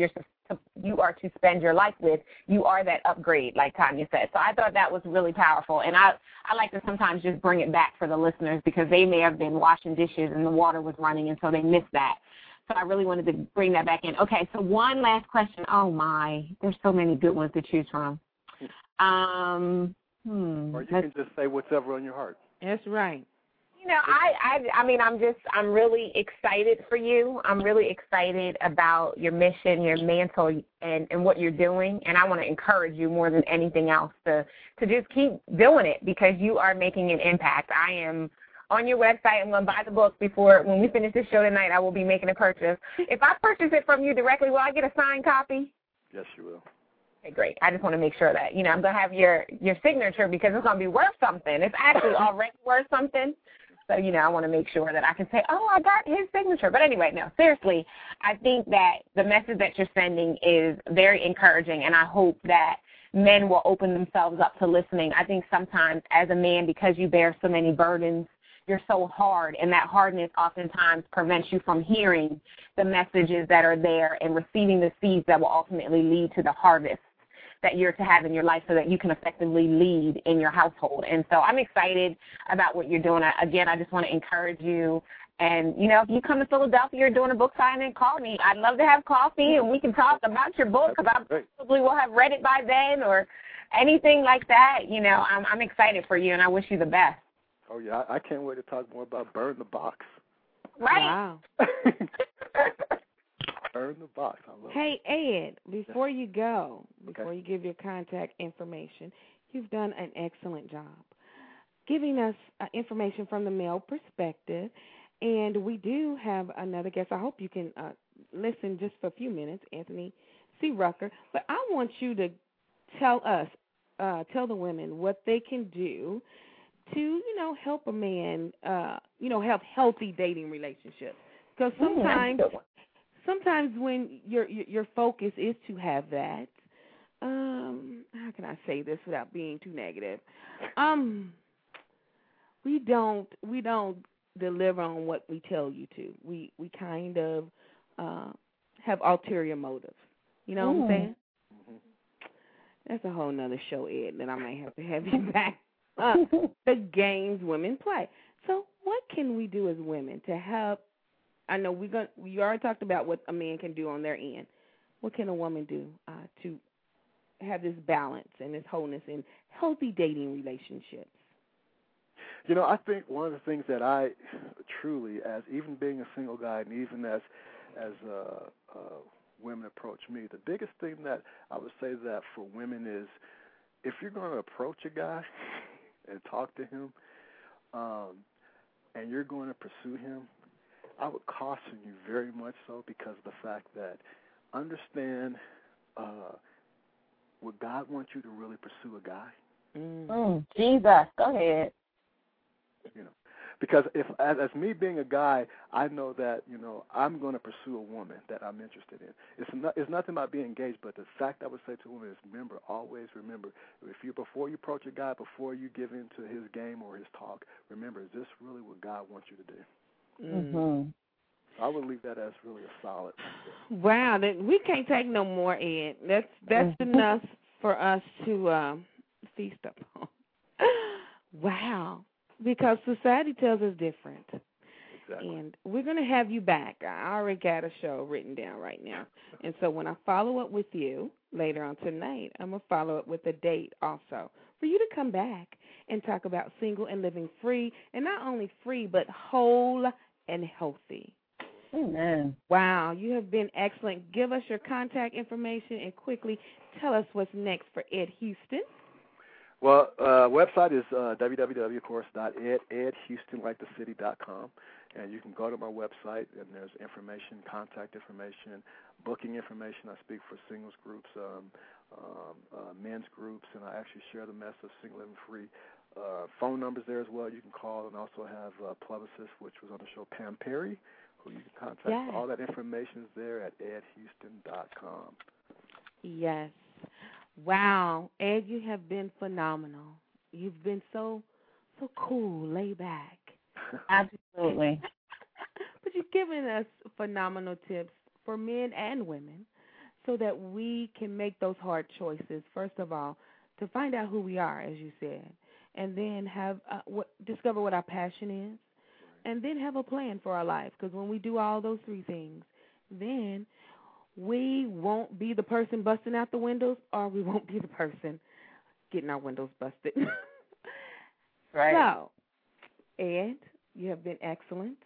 you are to spend your life with, you are that upgrade, like Tanya said. So I thought that was really powerful. And I like to sometimes just bring it back for the listeners because they may have been washing dishes and the water was running, and so they missed that. So I really wanted to bring that back in. Okay, so one last question. Oh, my. There's so many good ones to choose from. Or you can just say whatever on your heart. That's right. You know, I mean, I'm really excited for you. I'm really excited about your mission, your mantle, and what you're doing. And I want to encourage you more than anything else to just keep doing it because you are making an impact. I am on your website. I'm going to buy the book before, when we finish this show tonight, I will be making a purchase. If I purchase it from you directly, will I get a signed copy? Yes, you will. Okay, great. I just want to make sure that, you know, I'm going to have your signature because it's going to be worth something. It's actually already worth something. So, you know, I want to make sure that I can say, oh, I got his signature. But anyway, no, seriously, I think that the message that you're sending is very encouraging, and I hope that men will open themselves up to listening. I think sometimes as a man, because you bear so many burdens, you're so hard, and that hardness oftentimes prevents you from hearing the messages that are there and receiving the seeds that will ultimately lead to the harvest that you're to have in your life so that you can effectively lead in your household. And so I'm excited about what you're doing. Again, I just want to encourage you. And, you know, if you come to Philadelphia, you're doing a book signing, call me. I'd love to have coffee, and we can talk about your book because I probably will have read it by then or anything like that. You know, I'm excited for you, and I wish you the best. Oh, yeah. I can't wait to talk more about Burn the Box. Right. Wow. The box. Hey, Ed, before you go, before you give your contact information, you've done an excellent job giving us information from the male perspective, and we do have another guest. I hope you can listen just for a few minutes, Anthony C. Rucker, but I want you to tell us, tell the women what they can do to, you know, help a man, you know, have healthy dating relationships, because sometimes... Sometimes when your focus is to have that, how can I say this without being too negative? We don't deliver on what we tell you to. We kind of have ulterior motives. You know what I'm saying? Mm-hmm. That's a whole nother show, Ed, that I might have to have you back. The games women play. So what can we do as women to help? I know we already talked about what a man can do on their end. What can a woman do to have this balance and this wholeness and healthy dating relationships? You know, I think one of the things that I truly, as even being a single guy and even as women approach me, the biggest thing that I would say that for women is if you're going to approach a guy and talk to him and you're going to pursue him, I would caution you very much so because of the fact that understand would God want you to really pursue a guy? Jesus, go ahead. You know, because if as me being a guy, I know that you know I'm going to pursue a woman that I'm interested in. It's nothing about being engaged, but the fact I would say to women is always remember before you approach a guy, before you give into his game or his talk, remember is this really what God wants you to do? Mm-hmm. I would leave that as really a solid. Wow, we can't take no more, Ed. That's enough for us to feast upon. Wow, because society tells us different. Exactly. And we're going to have you back. I already got a show written down right now. And so when I follow up with you later on tonight, I'm going to follow up with a date also for you to come back and talk about single and living free, and not only free, but whole and healthy. Amen. Wow, you have been excellent. Give us your contact information and quickly tell us what's next for Ed Houston. Well, website is www.edhoustonlikethecity.com, and you can go to my website, and there's information, contact information, booking information. I speak for singles groups, men's groups, and I actually share the message of Single and Free. Phone numbers there as well. You can call, and also have Plebiscist, which was on the show, Pam Perry, who you can contact. Yes. All that information is there at edhouston.com. Yes. Wow, Ed, you have been phenomenal. You've been so cool, laid back. Absolutely. But you've given us phenomenal tips for men and women so that we can make those hard choices, first of all, to find out who we are, as you said, and then have discover what our passion is, and then have a plan for our life, because when we do all those three things, then we won't be the person busting out the windows, or we won't be the person getting our windows busted. Right. So, Ed, you have been excellent,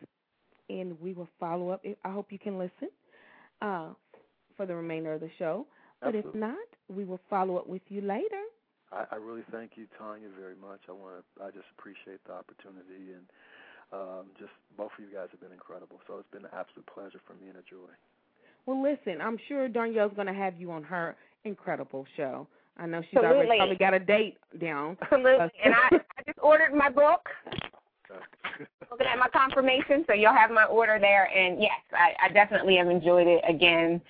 and we will follow up. I hope you can listen for the remainder of the show. But Absolutely. If not, we will follow up with you later. I really thank you, Tanya, very much. I just appreciate the opportunity, and just both of you guys have been incredible. So it's been an absolute pleasure for me and a joy. Well, listen, I'm sure Darnyelle's going to have you on her incredible show. I know she's Absolutely. Already probably got a date down. Absolutely. And I just ordered my book. Looking at my confirmation, so you'll have my order there. And, yes, I definitely have enjoyed it. Again,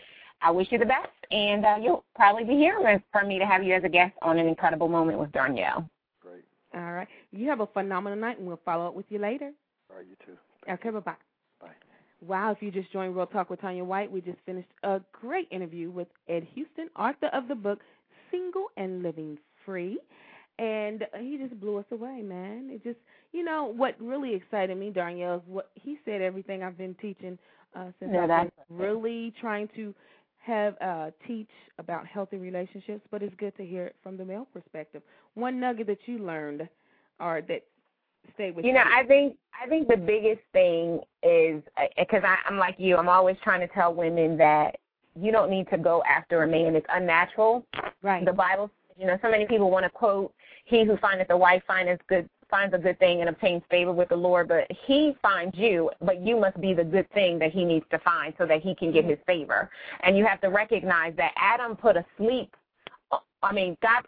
I wish you the best, and you'll probably be hearing from me to have you as a guest on An Incredible Moment with Darnyelle. Great. All right. You have a phenomenal night, and we'll follow up with you later. All right, you too. Thank you. Bye-bye. Bye. Wow, if you just joined Real Talk with Tanya White, we just finished a great interview with Ed Houston, author of the book Single and Living Free, and he just blew us away, man. It just, you know, what really excited me, Darnyelle, is what he said, everything I've been teaching since I've been really trying to have teach about healthy relationships, but it's good to hear it from the male perspective. One nugget that you learned or that stay with you. You know, I think the biggest thing is, because I'm like you, I'm always trying to tell women that you don't need to go after a man. It's unnatural. Right. The Bible, you know, so many people want to quote, "He who findeth a wife finds a good thing and obtains favor with the Lord," but he finds you, but you must be the good thing that he needs to find so that he can get his favor. And you have to recognize that God put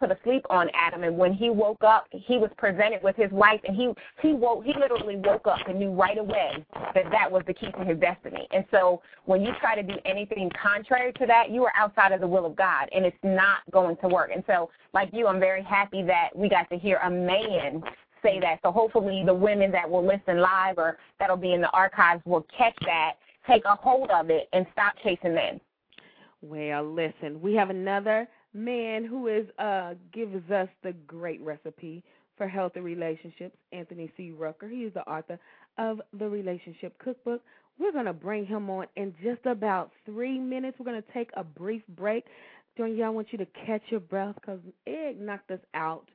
a sleep on Adam, and when he woke up, he was presented with his wife, and he literally woke up and knew right away that was the key to his destiny. And so when you try to do anything contrary to that, you are outside of the will of God, and it's not going to work. And so, like you, I'm very happy that we got to hear a man say that. So hopefully the women that will listen live or that'll be in the archives will catch that, take a hold of it, and stop chasing men. Well, listen, we have another man who gives us the great recipe for healthy relationships, Anthony C. Rucker. He is the author of the Relationship Cookbook. We're going to bring him on in just about 3 minutes. We're going to take a brief break. Darnyelle, I want you to catch your breath because Ed knocked us out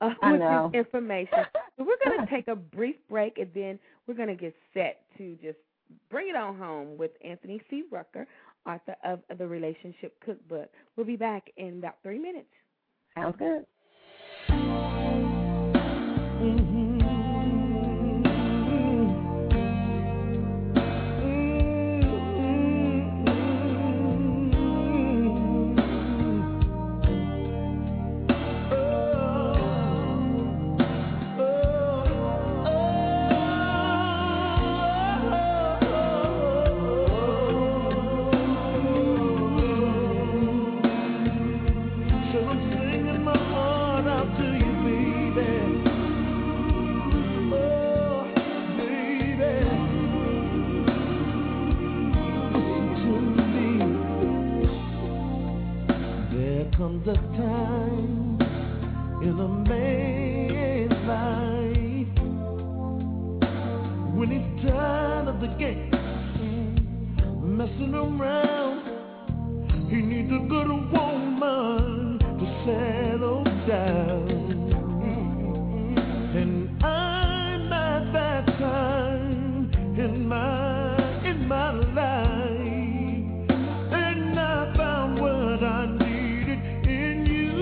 with this information. So we're going to take a brief break, and then we're going to get set to just bring it on home with Anthony C. Rucker, author of the Relationship Cookbook. We'll be back in about 3 minutes. Sounds good. When it's time to the game, messing around. He needs a good woman to settle down. And I'm at that time in my life, and I found what I needed in you.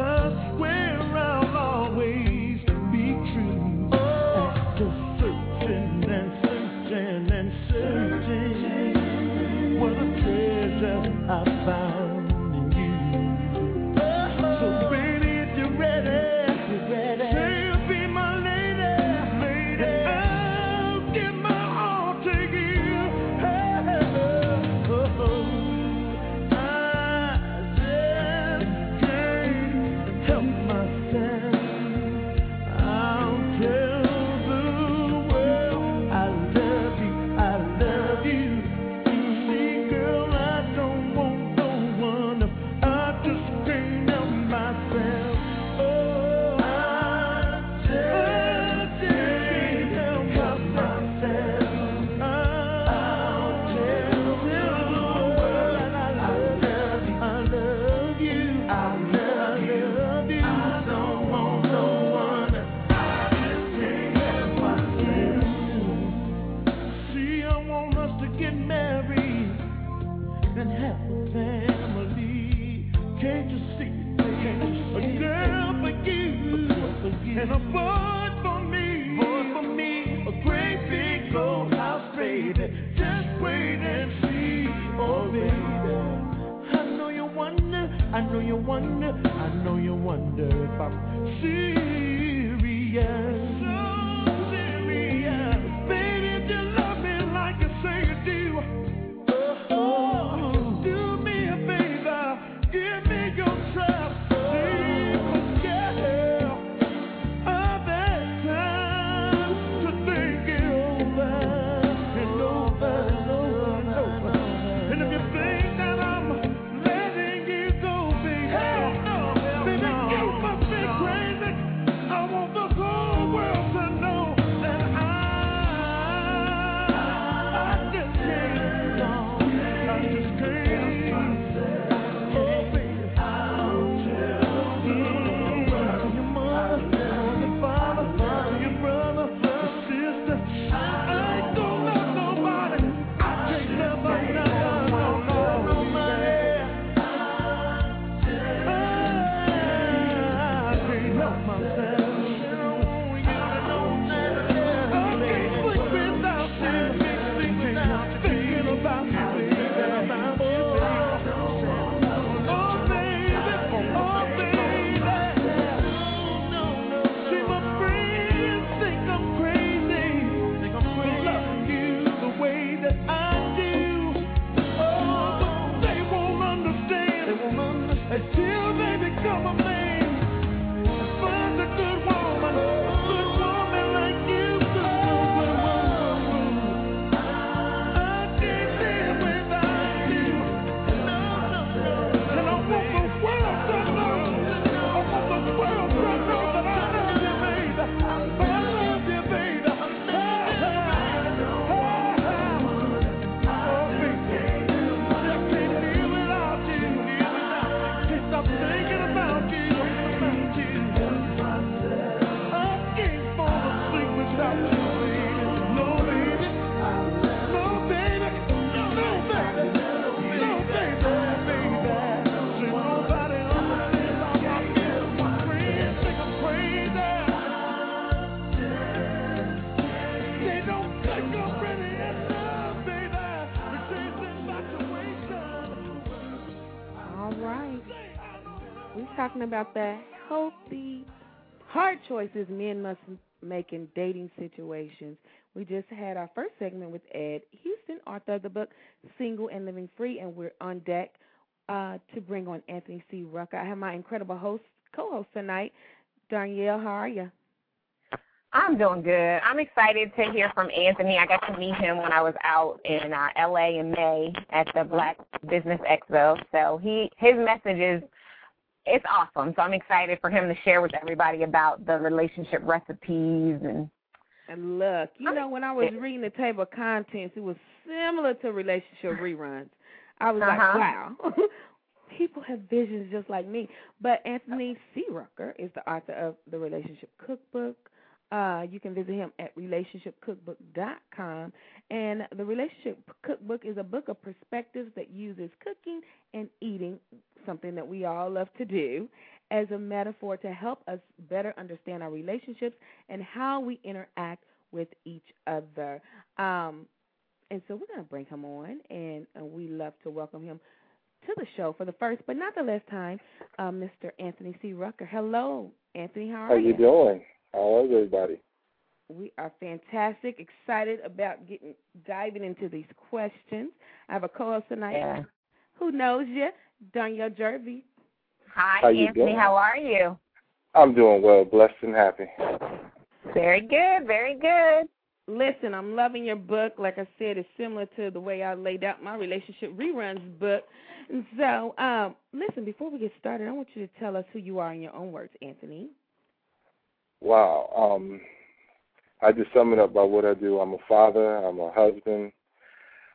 I swear I'll always. I found in you. So baby, if you're ready, she'll be my lady. I'll give my all to you. I just can't help myself. I'll tell the world I love you. See, girl, I don't want. And a boy for me, a great big old house, baby. Just wait and see, oh baby. I know you wonder if I'm serious. Talking about the healthy, hard choices men must make in dating situations. We just had our first segment with Ed Houston, author of the book Single and Living Free, and we're on deck to bring on Anthony C. Rucker. I have my incredible co-host tonight, Darnyelle. How are you? I'm doing good. I'm excited to hear from Anthony. I got to meet him when I was out in L.A. in May at the Black Business Expo. So his message is, it's awesome, so I'm excited for him to share with everybody about the relationship recipes and And look, you know, when I was reading the table of contents, it was similar to Relationship Reruns. I was like, wow, people have visions just like me. But Anthony C. Rucker is the author of the Relationship Cookbook. You can visit him at relationshipcookbook.com. And the Relationship Cookbook is a book of perspectives that uses cooking and eating, something that we all love to do, as a metaphor to help us better understand our relationships and how we interact with each other. And so we're going to bring him on, and we love to welcome him to the show for the first, but not the last time, Mr. Anthony C. Rucker. Hello, Anthony. How are you? How you doing? How is everybody? We are fantastic, excited about diving into these questions. I have a co-host tonight. Yeah. Who knows you? Darnyelle Jervey. Hi, how Anthony. Doing? How are you? I'm doing well, blessed and happy. Very good, very good. Listen, I'm loving your book. Like I said, it's similar to the way I laid out my Relationship Reruns book. And so, listen, before we get started, I want you to tell us who you are in your own words, Anthony. Wow. I just sum it up by what I do. I'm a father. I'm a husband,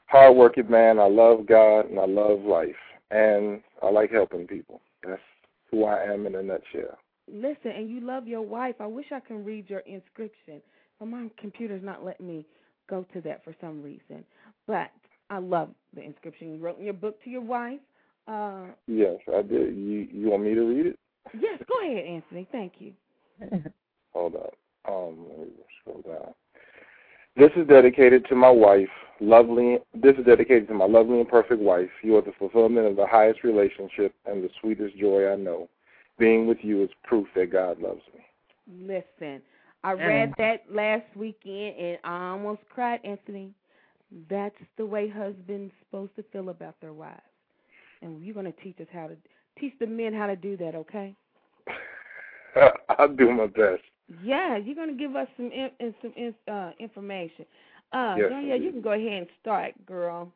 hardworking man. I love God, and I love life, and I like helping people. That's who I am in a nutshell. Listen, and you love your wife. I wish I can read your inscription. My computer's not letting me go to that for some reason. But I love the inscription you wrote in your book to your wife. Yes, I did. You want me to read it? Yes, go ahead, Anthony. Thank you. Hold up. Let me scroll down. This is dedicated to my wife, This is dedicated to my lovely and perfect wife. You are the fulfillment of the highest relationship and the sweetest joy I know. Being with you is proof that God loves me. Listen, I read that last weekend, and I almost cried, Anthony. That's the way husbands supposed to feel about their wives. And you're going to teach the men how to do that, okay? I'll do my best. Yeah, you're going to give us some information. Yes, Darnyelle, you can go ahead and start, girl.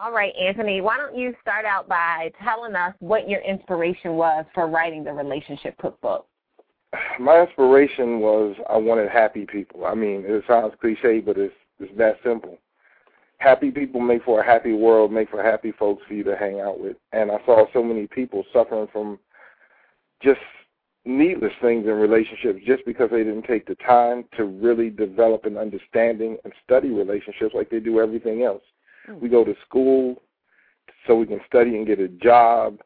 All right, Anthony, why don't you start out by telling us what your inspiration was for writing the Relationship Cookbook? My inspiration was I wanted happy people. I mean, it sounds cliche, but it's that simple. Happy people make for a happy world, make for happy folks for you to hang out with. And I saw so many people suffering from just needless things in relationships just because they didn't take the time to really develop an understanding and study relationships like they do everything else. We go to school so we can study and get a job.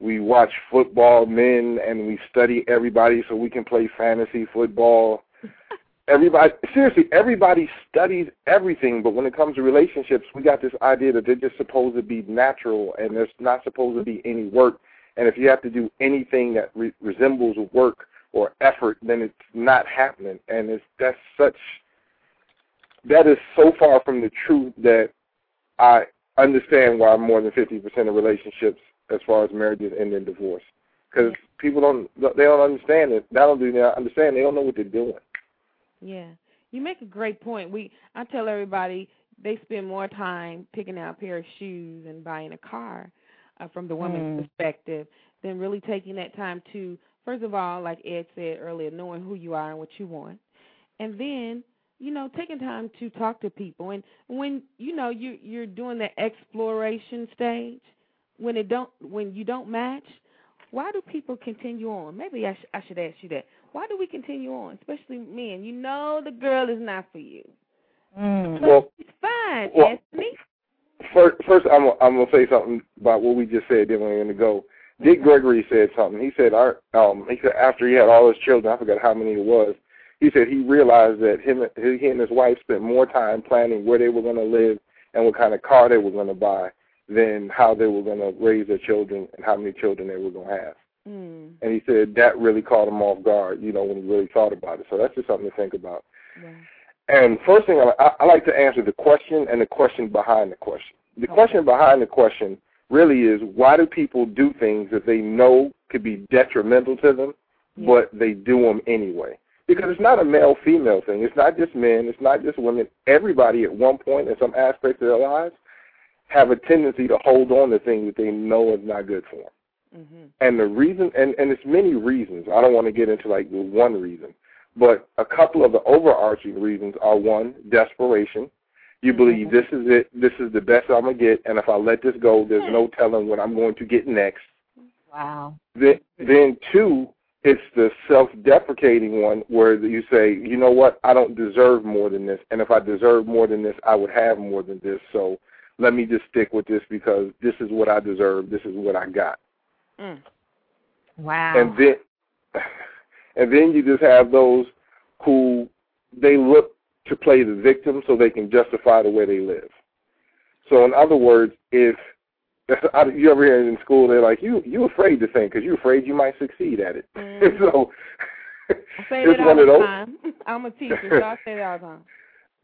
We watch football, men, and we study everybody so we can play fantasy football. Everybody studies everything, but when it comes to relationships, we got this idea that they're just supposed to be natural and there's not supposed to be any work. And if you have to do anything that resembles work or effort, then it's not happening. And that is so far from the truth that I understand why more than 50% of relationships as far as marriages end in divorce, because people don't understand it. They don't know what they're doing. Yeah, you make a great point. I tell everybody they spend more time picking out a pair of shoes and buying a car from the woman's perspective than really taking that time to, first of all, like Ed said earlier, knowing who you are and what you want, and then, you know, taking time to talk to people. And when, you know, you're doing the exploration stage, when you don't match, why do people continue on? Maybe I should ask you that. Why do we continue on, especially men? You know the girl is not for you. Well, it's fine, Anthony. First, I'm going to say something about what we just said, then we're going to go. Dick Gregory said something. He said, after he had all his children, I forgot how many it was, he said he realized that he and his wife spent more time planning where they were going to live and what kind of car they were going to buy than how they were going to raise their children and how many children they were going to have. And he said that really caught him off guard, you know, when he really thought about it. So that's just something to think about. Yeah. And first thing, I like to answer the question and the question behind the question. The question behind the question really is, why do people do things that they know could be detrimental to them, but they do them anyway? Because it's not a male-female thing. It's not just men. It's not just women. Everybody at one point in some aspects of their lives have a tendency to hold on to things that they know is not good for them. And the reason, and it's many reasons. I don't want to get into like the one reason. But a couple of the overarching reasons are, one, desperation. You believe this is it, this is the best I'm going to get, and if I let this go, there's no telling what I'm going to get next. Wow. Then two, it's the self-deprecating one where you say, you know what, I don't deserve more than this, and if I deserve more than this, I would have more than this, so let me just stick with this because this is what I deserve, this is what I got. Mm. Wow. And then you just have those who they look to play the victim so they can justify the way they live. So in other words, if you ever hear it in school, they're like, you afraid to think because you're afraid you might succeed at it. Mm-hmm. So I say that all the time. I'm a teacher, so I say that all the time.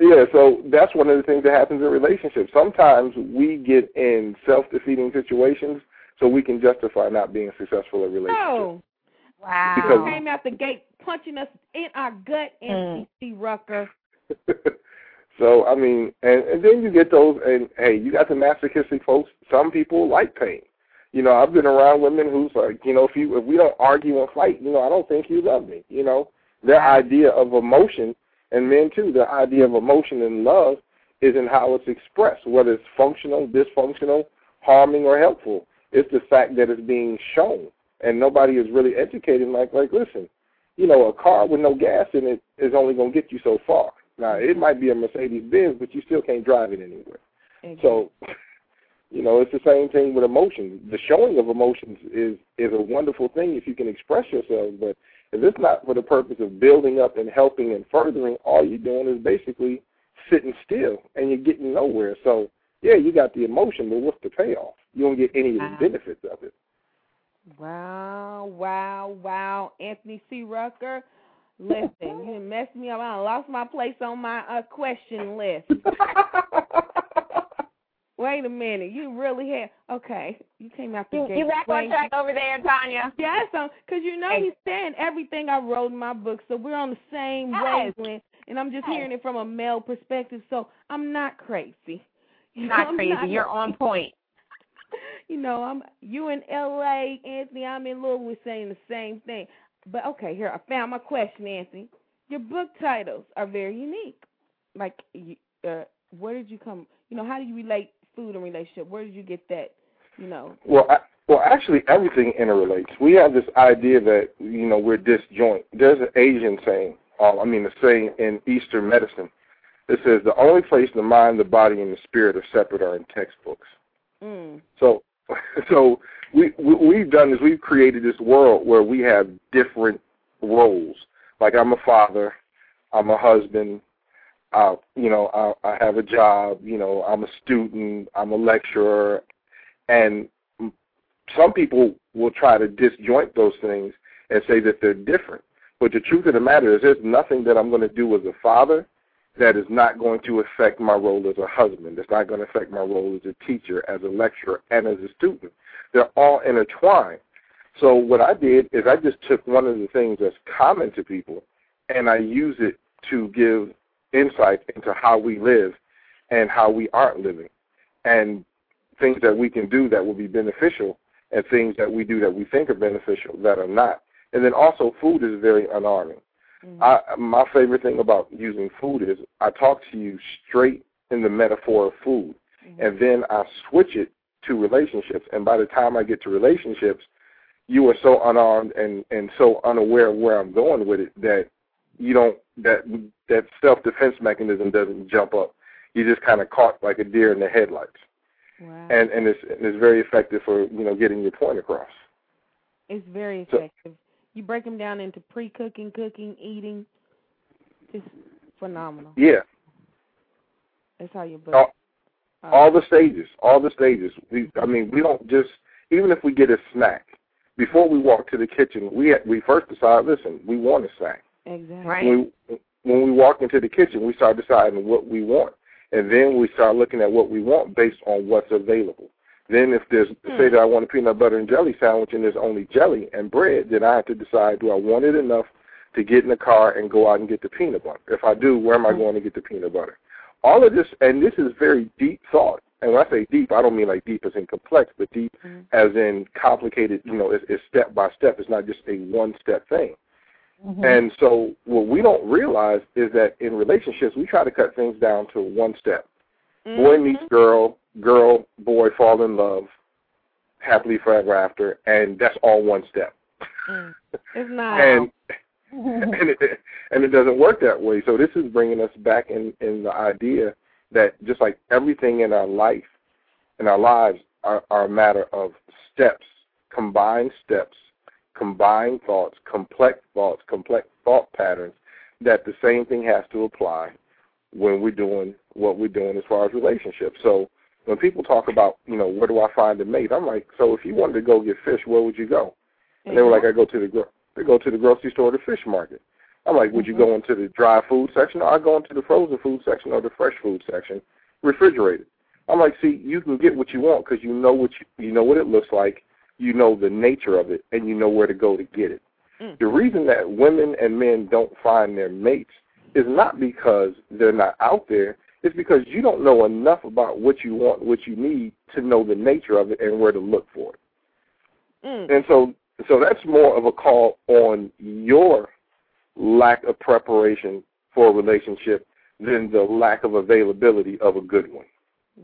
Yeah, so that's one of the things that happens in relationships. Sometimes we get in self-defeating situations so we can justify not being successful in relationships. Oh. Wow. Because came out the gate punching us in our gut, Anthony C. Rucker. So, I mean, and then you get those, and, hey, you got the masochistic folks. Some people like pain. You know, I've been around women who's like, you know, if we don't argue and fight, you know, I don't think you love me. You know, their idea of emotion, and men too, the idea of emotion and love is in how it's expressed, whether it's functional, dysfunctional, harming, or helpful. It's the fact that it's being shown, and nobody is really educated. Like, listen, you know, a car with no gas in it is only going to get you so far. Now, it might be a Mercedes-Benz, but you still can't drive it anywhere. Mm-hmm. So, you know, it's the same thing with emotions. The showing of emotions is a wonderful thing if you can express yourself, but if it's not for the purpose of building up and helping and furthering, all you're doing is basically sitting still, and you're getting nowhere. So, yeah, you got the emotion, but what's the payoff? You don't get any of the benefits of it. Wow. Anthony C. Rucker. Listen, you messed me up. I lost my place on my question list. Wait a minute. You really had... Okay. You came out the gate. You back on track over there, Tanya. Yes, because you know he's saying everything I wrote in my book, so we're on the same wavelength, and I'm just hearing it from a male perspective, so I'm not crazy. You're on point. You know, you in L.A., Anthony, I'm in Louisville saying the same thing. But, okay, here, I found my question, Anthony. Your book titles are very unique. Like, where did you come, you know, how do you relate food and relationship? Where did you get that, you know? Well, actually, everything interrelates. We have this idea that, you know, we're disjoint. There's an Asian saying, a saying in Eastern medicine. It says, the only place the mind, the body, and the spirit are separate are in textbooks. Mm. So we've done is we've created this world where we have different roles. Like I'm a father, I'm a husband, I have a job, you know, I'm a student, I'm a lecturer. And some people will try to disjoint those things and say that they're different. But the truth of the matter is there's nothing that I'm going to do as a father that is not going to affect my role as a husband. It's not going to affect my role as a teacher, as a lecturer, and as a student. They're all intertwined. So what I did is I just took one of the things that's common to people, and I use it to give insight into how we live and how we aren't living and things that we can do that will be beneficial and things that we do that we think are beneficial that are not. And then also food is very unarming. Mm-hmm. My favorite thing about using food is I talk to you straight in the metaphor of food, mm-hmm. and then I switch it to relationships. And by the time I get to relationships, you are so unarmed and so unaware of where I'm going with it that you don't that self-defense mechanism doesn't jump up. You're just kind of caught like a deer in the headlights. Wow. And it's very effective for, you know, getting your point across. It's very effective. So, you break them down into pre-cooking, cooking, eating. Just phenomenal. Yeah. That's how you book. All the stages. All the stages. We don't just, even if we get a snack, before we walk to the kitchen, we first decide, listen, we want a snack. Exactly. Right. When we walk into the kitchen, we start deciding what we want. And then we start looking at what we want based on what's available. Then if there's, say that I want a peanut butter and jelly sandwich and there's only jelly and bread, then I have to decide, do I want it enough to get in the car and go out and get the peanut butter? If I do, where am I going to get the peanut butter? All of this, and this is very deep thought. And when I say deep, I don't mean like deep as in complex, but deep as in complicated, you know, it's step by step. It's not just a one-step thing. Mm-hmm. And so what we don't realize is that in relationships, we try to cut things down to one step. Mm-hmm. Boy meets girl, girl, boy, fall in love, happily forever after, and that's all one step. Mm. It's not. and it doesn't work that way. So this is bringing us back in the idea that just like everything in our life, in our lives, are a matter of steps, combined thoughts, complex thought patterns, that the same thing has to apply when we're doing what we're doing as far as relationships. So when people talk about, you know, where do I find a mate, I'm like, so if you wanted to go get fish, where would you go? And they were like, I go to the grocery store, the fish market. I'm like, would you go into the dry food section? I go into the frozen food section or the fresh food section, refrigerated. I'm like, see, you can get what you want because you know what it looks like, you know the nature of it, and you know where to go to get it. Mm. The reason that women and men don't find their mates is not because they're not out there. It's because you don't know enough about what you want, what you need, to know the nature of it and where to look for it. Mm. And so that's more of a call on your lack of preparation for a relationship than the lack of availability of a good one.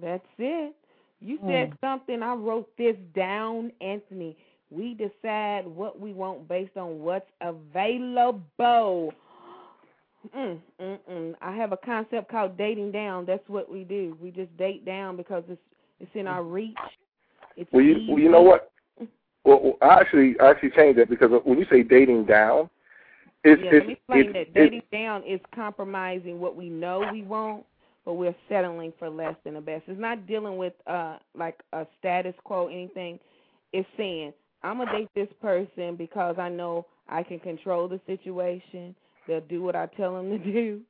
That's it. You said something. I wrote this down, Anthony. We decide what we want based on what's available. I have a concept called dating down. That's what we do. We just date down because it's in our reach. It's you know what? Well, I actually changed that, because when you say dating down, let me explain that. Dating down is compromising what we know we want, but we're settling for less than the best. It's not dealing with like a status quo, anything. It's saying, I'm going to date this person because I know I can control the situation. They'll do what I tell them to do.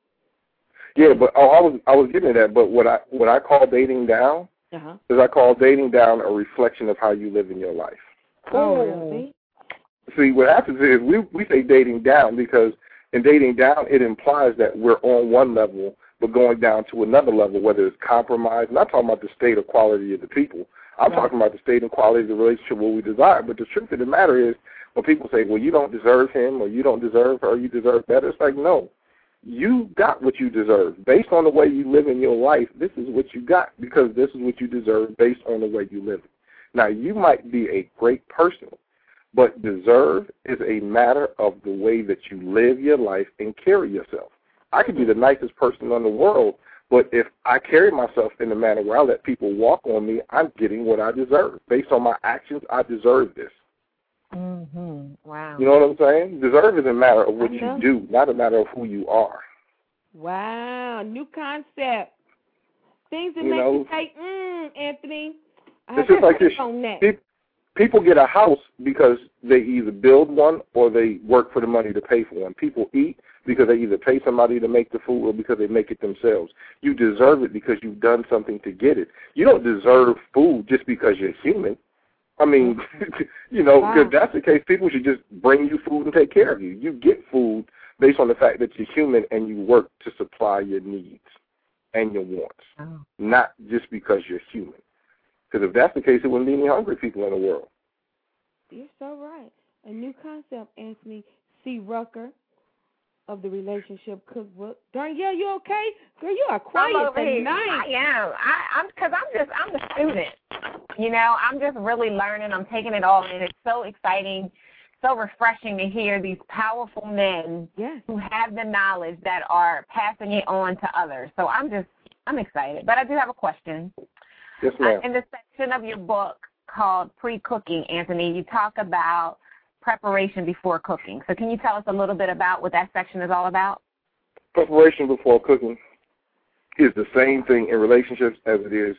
Yeah, but I was getting to that. But what I call dating down is I call dating down a reflection of how you live in your life. Oh, really? See, what happens is we say dating down because in dating down, it implies that we're on one level but going down to another level, whether it's compromise. I'm not talking about the state or quality of the people. I'm talking about the state and quality of the relationship, what we desire. But the truth of the matter is, when people say, well, you don't deserve him or you don't deserve her, you deserve better, it's like, no, you got what you deserve. Based on the way you live in your life, this is what you got, because this is what you deserve based on the way you live. Now, you might be a great person, but deserve is a matter of the way that you live your life and carry yourself. I could be the nicest person in the world, but if I carry myself in a manner where I let people walk on me, I'm getting what I deserve. Based on my actions, I deserve this. Mm-hmm. Wow. You know what I'm saying? Deserve is a matter of what you do, not a matter of who you are. Wow. New concept. Things that make you say, Anthony, I have to work on that. People get a house because they either build one or they work for the money to pay for one. People eat because they either pay somebody to make the food or because they make it themselves. You deserve it because you've done something to get it. You don't deserve food just because you're human. I mean, if that's the case, people should just bring you food and take care of you. You get food based on the fact that you're human and you work to supply your needs and your wants, not just because you're human. Because if that's the case, it wouldn't be any hungry people in the world. You're so right. A new concept, Anthony C. Rucker of the Relationship Cookbook. Darnyelle, you okay? Girl, you are quiet tonight. I am. I'm a student. You know, I'm just really learning. I'm taking it all in. It's so exciting, so refreshing to hear these powerful men who have the knowledge that are passing it on to others. So I'm excited. But I do have a question. Yes, ma'am. In the section of your book called Pre-Cooking, Anthony, you talk about preparation before cooking. So can you tell us a little bit about what that section is all about? Preparation before cooking is the same thing in relationships as it is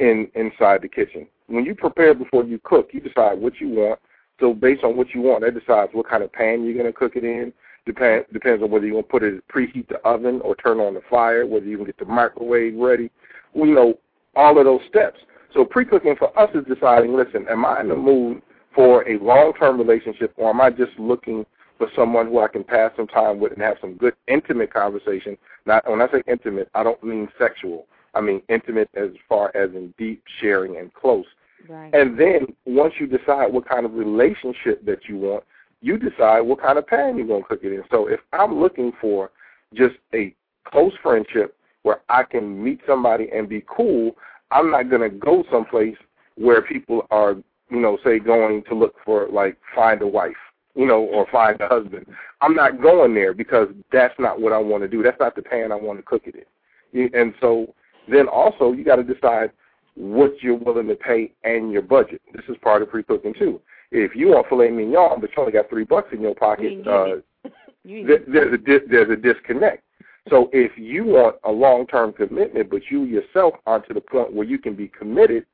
inside the kitchen. When you prepare before you cook, you decide what you want. So based on what you want, that decides what kind of pan you're going to cook it in. Depends on whether you're going to preheat the oven or turn on the fire, whether you can get the microwave ready. Well, you know, all of those steps. So pre-cooking for us is deciding, listen, am I in the mood for a long-term relationship, or am I just looking for someone who I can pass some time with and have some good intimate conversation? Now, when I say intimate, I don't mean sexual. I mean intimate as far as in deep sharing and close. Right. And then once you decide what kind of relationship that you want, you decide what kind of pan you're going to cook it in. So if I'm looking for just a close friendship where I can meet somebody and be cool, I'm not going to go someplace where people are, you know, say going to look for, like, find a wife, you know, or find a husband. I'm not going there because that's not what I want to do. That's not the pan I want to cook it in. And so then also you got to decide what you're willing to pay and your budget. This is part of pre-cooking, too. If you want filet mignon, but you only got $3 in your pocket, there's a disconnect. So if you want a long-term commitment, but you yourself aren't to the point where you can be committed,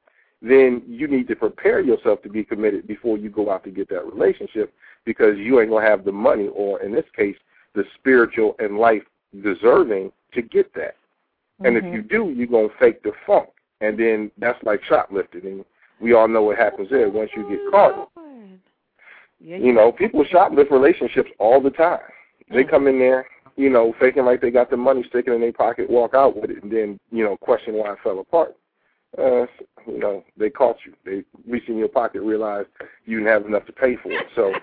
then you need to prepare yourself to be committed before you go out to get that relationship, because you ain't going to have the money or, in this case, the spiritual and life deserving to get that. Mm-hmm. And if you do, you're going to fake the funk. And then that's like shoplifting. And we all know what happens there once you get caught. Yeah, you know, people shoplift relationships all the time. They come in there, you know, faking like they got the money, sticking in their pocket, walk out with it, and then, you know, question why it fell apart. You know, they caught you. They reached in your pocket, realized you didn't have enough to pay for it. So,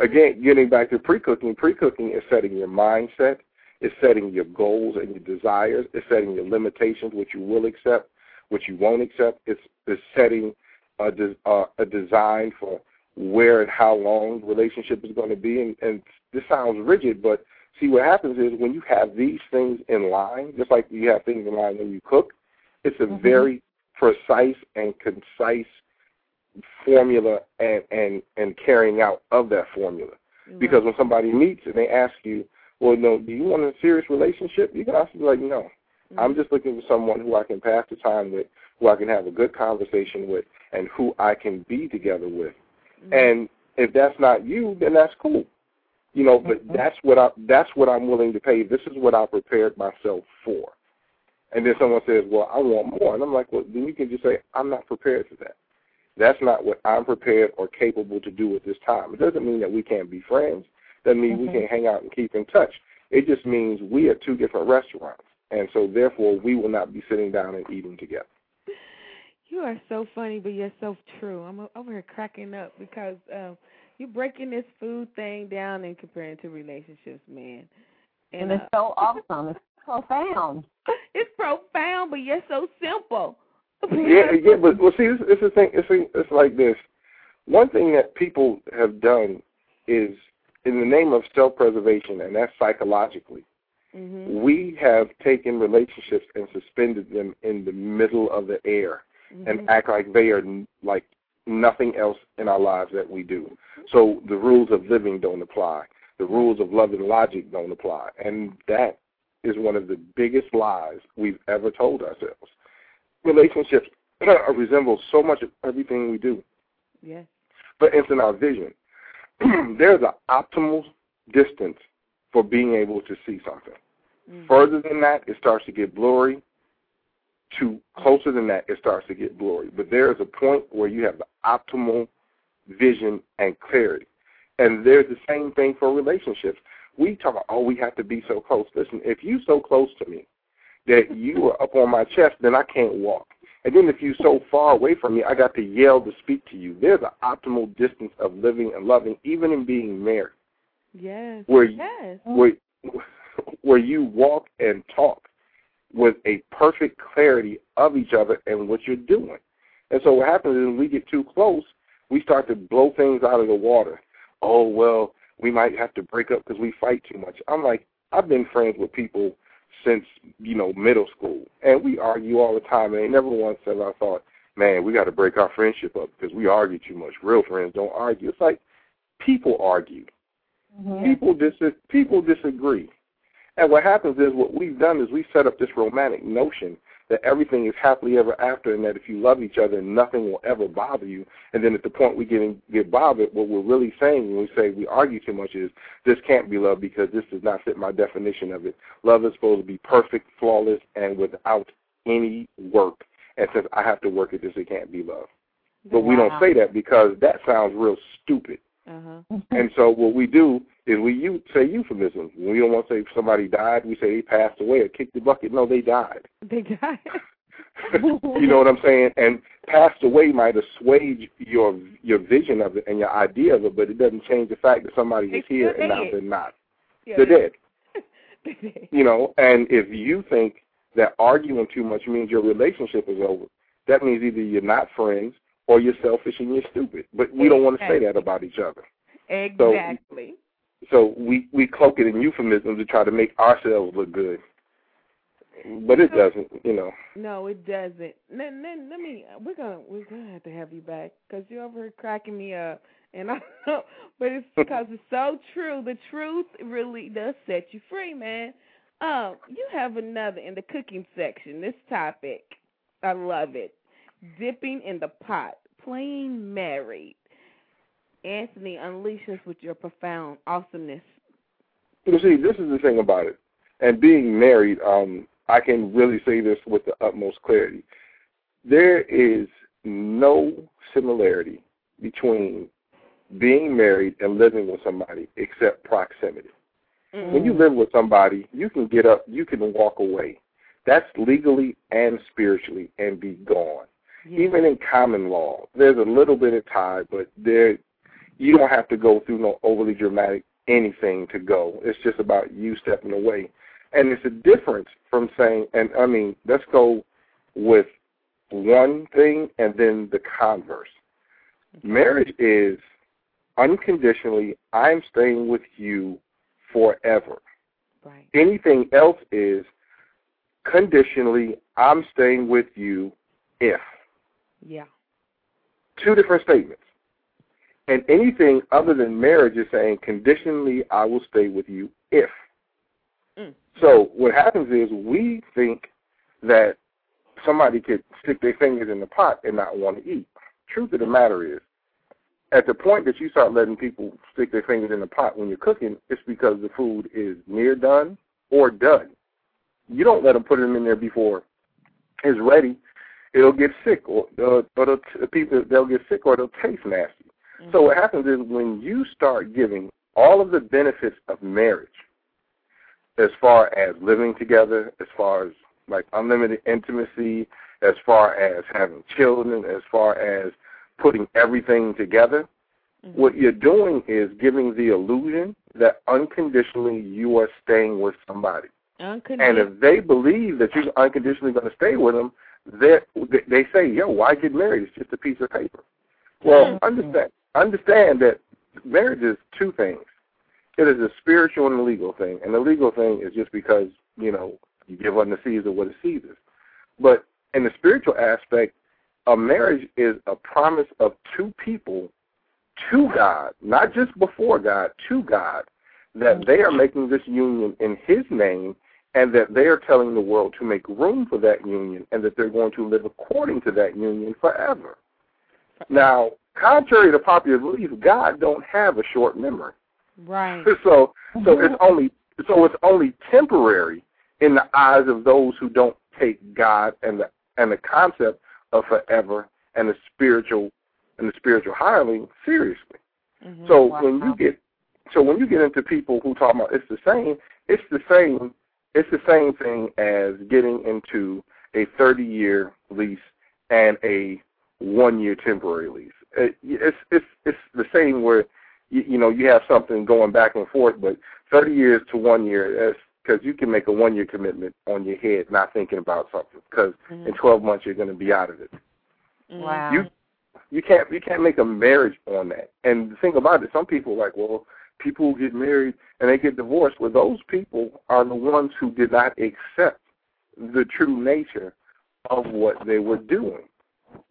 again, getting back to pre-cooking is setting your mindset. It's setting your goals and your desires. It's setting your limitations, what you will accept, what you won't accept. It's setting a design for where and how long the relationship is going to be. And this sounds rigid, but see, what happens is when you have these things in line, just like you have things in line when you cook, it's a very precise and concise formula and carrying out of that formula. Mm-hmm. Because when somebody meets and they ask you, well, no, do you want a serious relationship? You can also be like, no. Mm-hmm. I'm just looking for someone who I can pass the time with, who I can have a good conversation with, and who I can be together with. Mm-hmm. And if that's not you, then that's cool. You know, but that's what I'm willing to pay. This is what I prepared myself for. And then someone says, well, I want more. And I'm like, well, then you can just say, I'm not prepared for that. That's not what I'm prepared or capable to do at this time. It doesn't mean that we can't be friends. Doesn't mean we can't hang out and keep in touch. It just means we are two different restaurants, and so therefore we will not be sitting down and eating together. You are so funny, but you're so true. I'm over here cracking up because you're breaking this food thing down and comparing it to relationships, man. And it's so awesome. It's profound. It's profound, but you're so simple. yeah, but well, see, it's the thing. It's like this. One thing that people have done is, in the name of self-preservation, and that's psychologically, we have taken relationships and suspended them in the middle of the air and act like they are like nothing else in our lives that we do. So the rules of living don't apply. The rules of love and logic don't apply. And that is one of the biggest lies we've ever told ourselves. Relationships resemble so much of everything we do. Yes. For instance, our vision. There's an optimal distance for being able to see something. Further than that, it starts to get blurry. To closer than that, it starts to get blurry. But there is a point where you have the optimal vision and clarity. And there's the same thing for relationships. We talk about, oh, we have to be so close. Listen, if you're so close to me that you are up on my chest, then I can't walk. And then if you're so far away from me, I got to yell to speak to you. There's an optimal distance of living and loving, even in being married. Yes. Where you walk and talk with a perfect clarity of each other and what you're doing. And so what happens is when we get too close, we start to blow things out of the water. Oh, well, we might have to break up because we fight too much. I'm like, I've been friends with people since, you know, middle school. And we argue all the time. And never once have I thought, man, we got to break our friendship up because we argue too much. Real friends don't argue. It's like people argue. Mm-hmm. People disagree. And what happens is what we've done is we set up this romantic notion that everything is happily ever after and that if you love each other, nothing will ever bother you. And then at the point we get bothered, what we're really saying when we say we argue too much is this can't be love because this does not fit my definition of it. Love is supposed to be perfect, flawless, and without any work. And since I have to work at this, it can't be love. But we don't say that because that sounds real stupid. And so what we do is we say euphemisms. We don't want to say somebody died. We say they passed away or kicked the bucket. No, they died. You know what I'm saying? And passed away might assuage your vision of it and your idea of it, but it doesn't change the fact that somebody was here and now they're not. Yeah. They're dead. You know, and if you think that arguing too much means your relationship is over, that means either you're not friends or you're selfish and you're stupid. But we don't want to say that about each other. Exactly. So we cloak it in euphemisms to try to make ourselves look good. But it doesn't, you know. No, it doesn't. We're gonna have to have you back because you're over here cracking me up, and I know, but it's because it's so true. The truth really does set you free, man. You have another in the cooking section. This topic, I love it. Dipping in the pot, playing married. Anthony, unleash us with your profound awesomeness. You see, this is the thing about it, and being married. I can really say this with the utmost clarity. There is no similarity between being married and living with somebody except proximity. Mm-hmm. When you live with somebody, you can get up, you can walk away. That's legally and spiritually and be gone. Yeah. Even in common law, there's a little bit of tie, but you don't have to go through no overly dramatic anything to go. It's just about you stepping away. And it's a difference from saying, and I mean, let's go with one thing and then the converse. Okay. Marriage is unconditionally, I'm staying with you forever. Right. Anything else is conditionally, I'm staying with you if. Yeah. Two different statements. And anything other than marriage is saying conditionally, I will stay with you if. Mm. So what happens is we think that somebody could stick their fingers in the pot and not want to eat. Truth of the matter is, at the point that you start letting people stick their fingers in the pot when you're cooking, it's because the food is near done or done. You don't let them put it in there before it's ready. It'll get sick, or people, they'll get sick, or it'll taste nasty. Mm-hmm. So what happens is when you start giving all of the benefits of marriage, as far as living together, as far as like unlimited intimacy, as far as having children, as far as putting everything together, mm-hmm. what you're doing is giving the illusion that unconditionally you are staying with somebody. And if they believe that you're unconditionally going to stay with them, they say, yo, why get married? It's just a piece of paper. Well, mm-hmm. understand that marriage is two things. It is a spiritual and a legal thing, and the legal thing is just because, you know, you give unto Caesar what is Caesar's. But in the spiritual aspect, a marriage is a promise of two people to God, not just before God, to God, that they are making this union in His name and that they are telling the world to make room for that union and that they're going to live according to that union forever. Now, contrary to popular belief, God don't have a short memory. Right. So it's only temporary in the eyes of those who don't take God and the concept of forever and the spiritual hiring seriously. Mm-hmm. So wow. when you get into people who talk about it's the same thing as getting into a 30-year lease and a 1-year temporary lease. It's the same where. You know, you have something going back and forth, but 30 years to 1 year, because you can make a 1-year commitment on your head not thinking about something, because mm-hmm. in 12 months you're going to be out of it. Wow. You can't make a marriage on that. And the thing about it, some people are like, well, people who get married and they get divorced, well, those people are the ones who did not accept the true nature of what they were doing.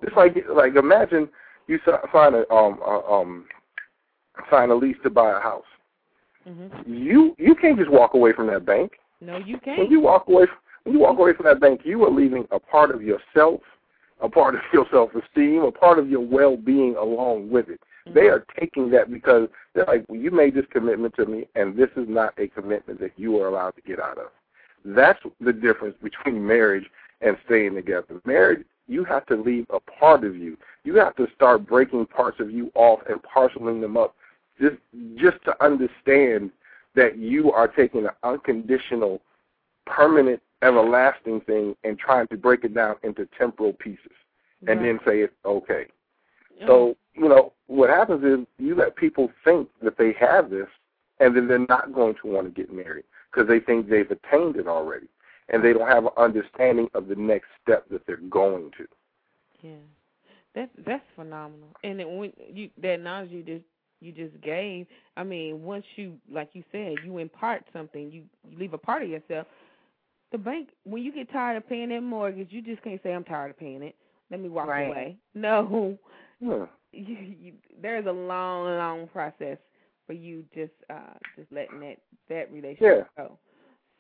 It's like imagine you find sign a lease to buy a house. Mm-hmm. You can't just walk away from that bank. No, you can't. When you walk away from that bank, you are leaving a part of yourself, a part of your self-esteem, a part of your well-being along with it. Mm-hmm. They are taking that because they're like, well, you made this commitment to me, and this is not a commitment that you are allowed to get out of. That's the difference between marriage and staying together. Marriage, you have to leave a part of you. You have to start breaking parts of you off and parceling them up. Just to understand that you are taking an unconditional permanent, everlasting thing and trying to break it down into temporal pieces and then say it's okay. Yeah. So, you know, what happens is you let people think that they have this and then they're not going to want to get married because they think they've attained it already and they don't have an understanding of the next step that they're going to. Yeah. That's phenomenal. And then when you, that knowledge you just gave, I mean, once you, like you said, you impart something, you leave a part of yourself. The bank, when you get tired of paying that mortgage, you just can't say, I'm tired of paying it. Let me walk away. No. Yeah. There's a long, long process for you just letting that relationship go.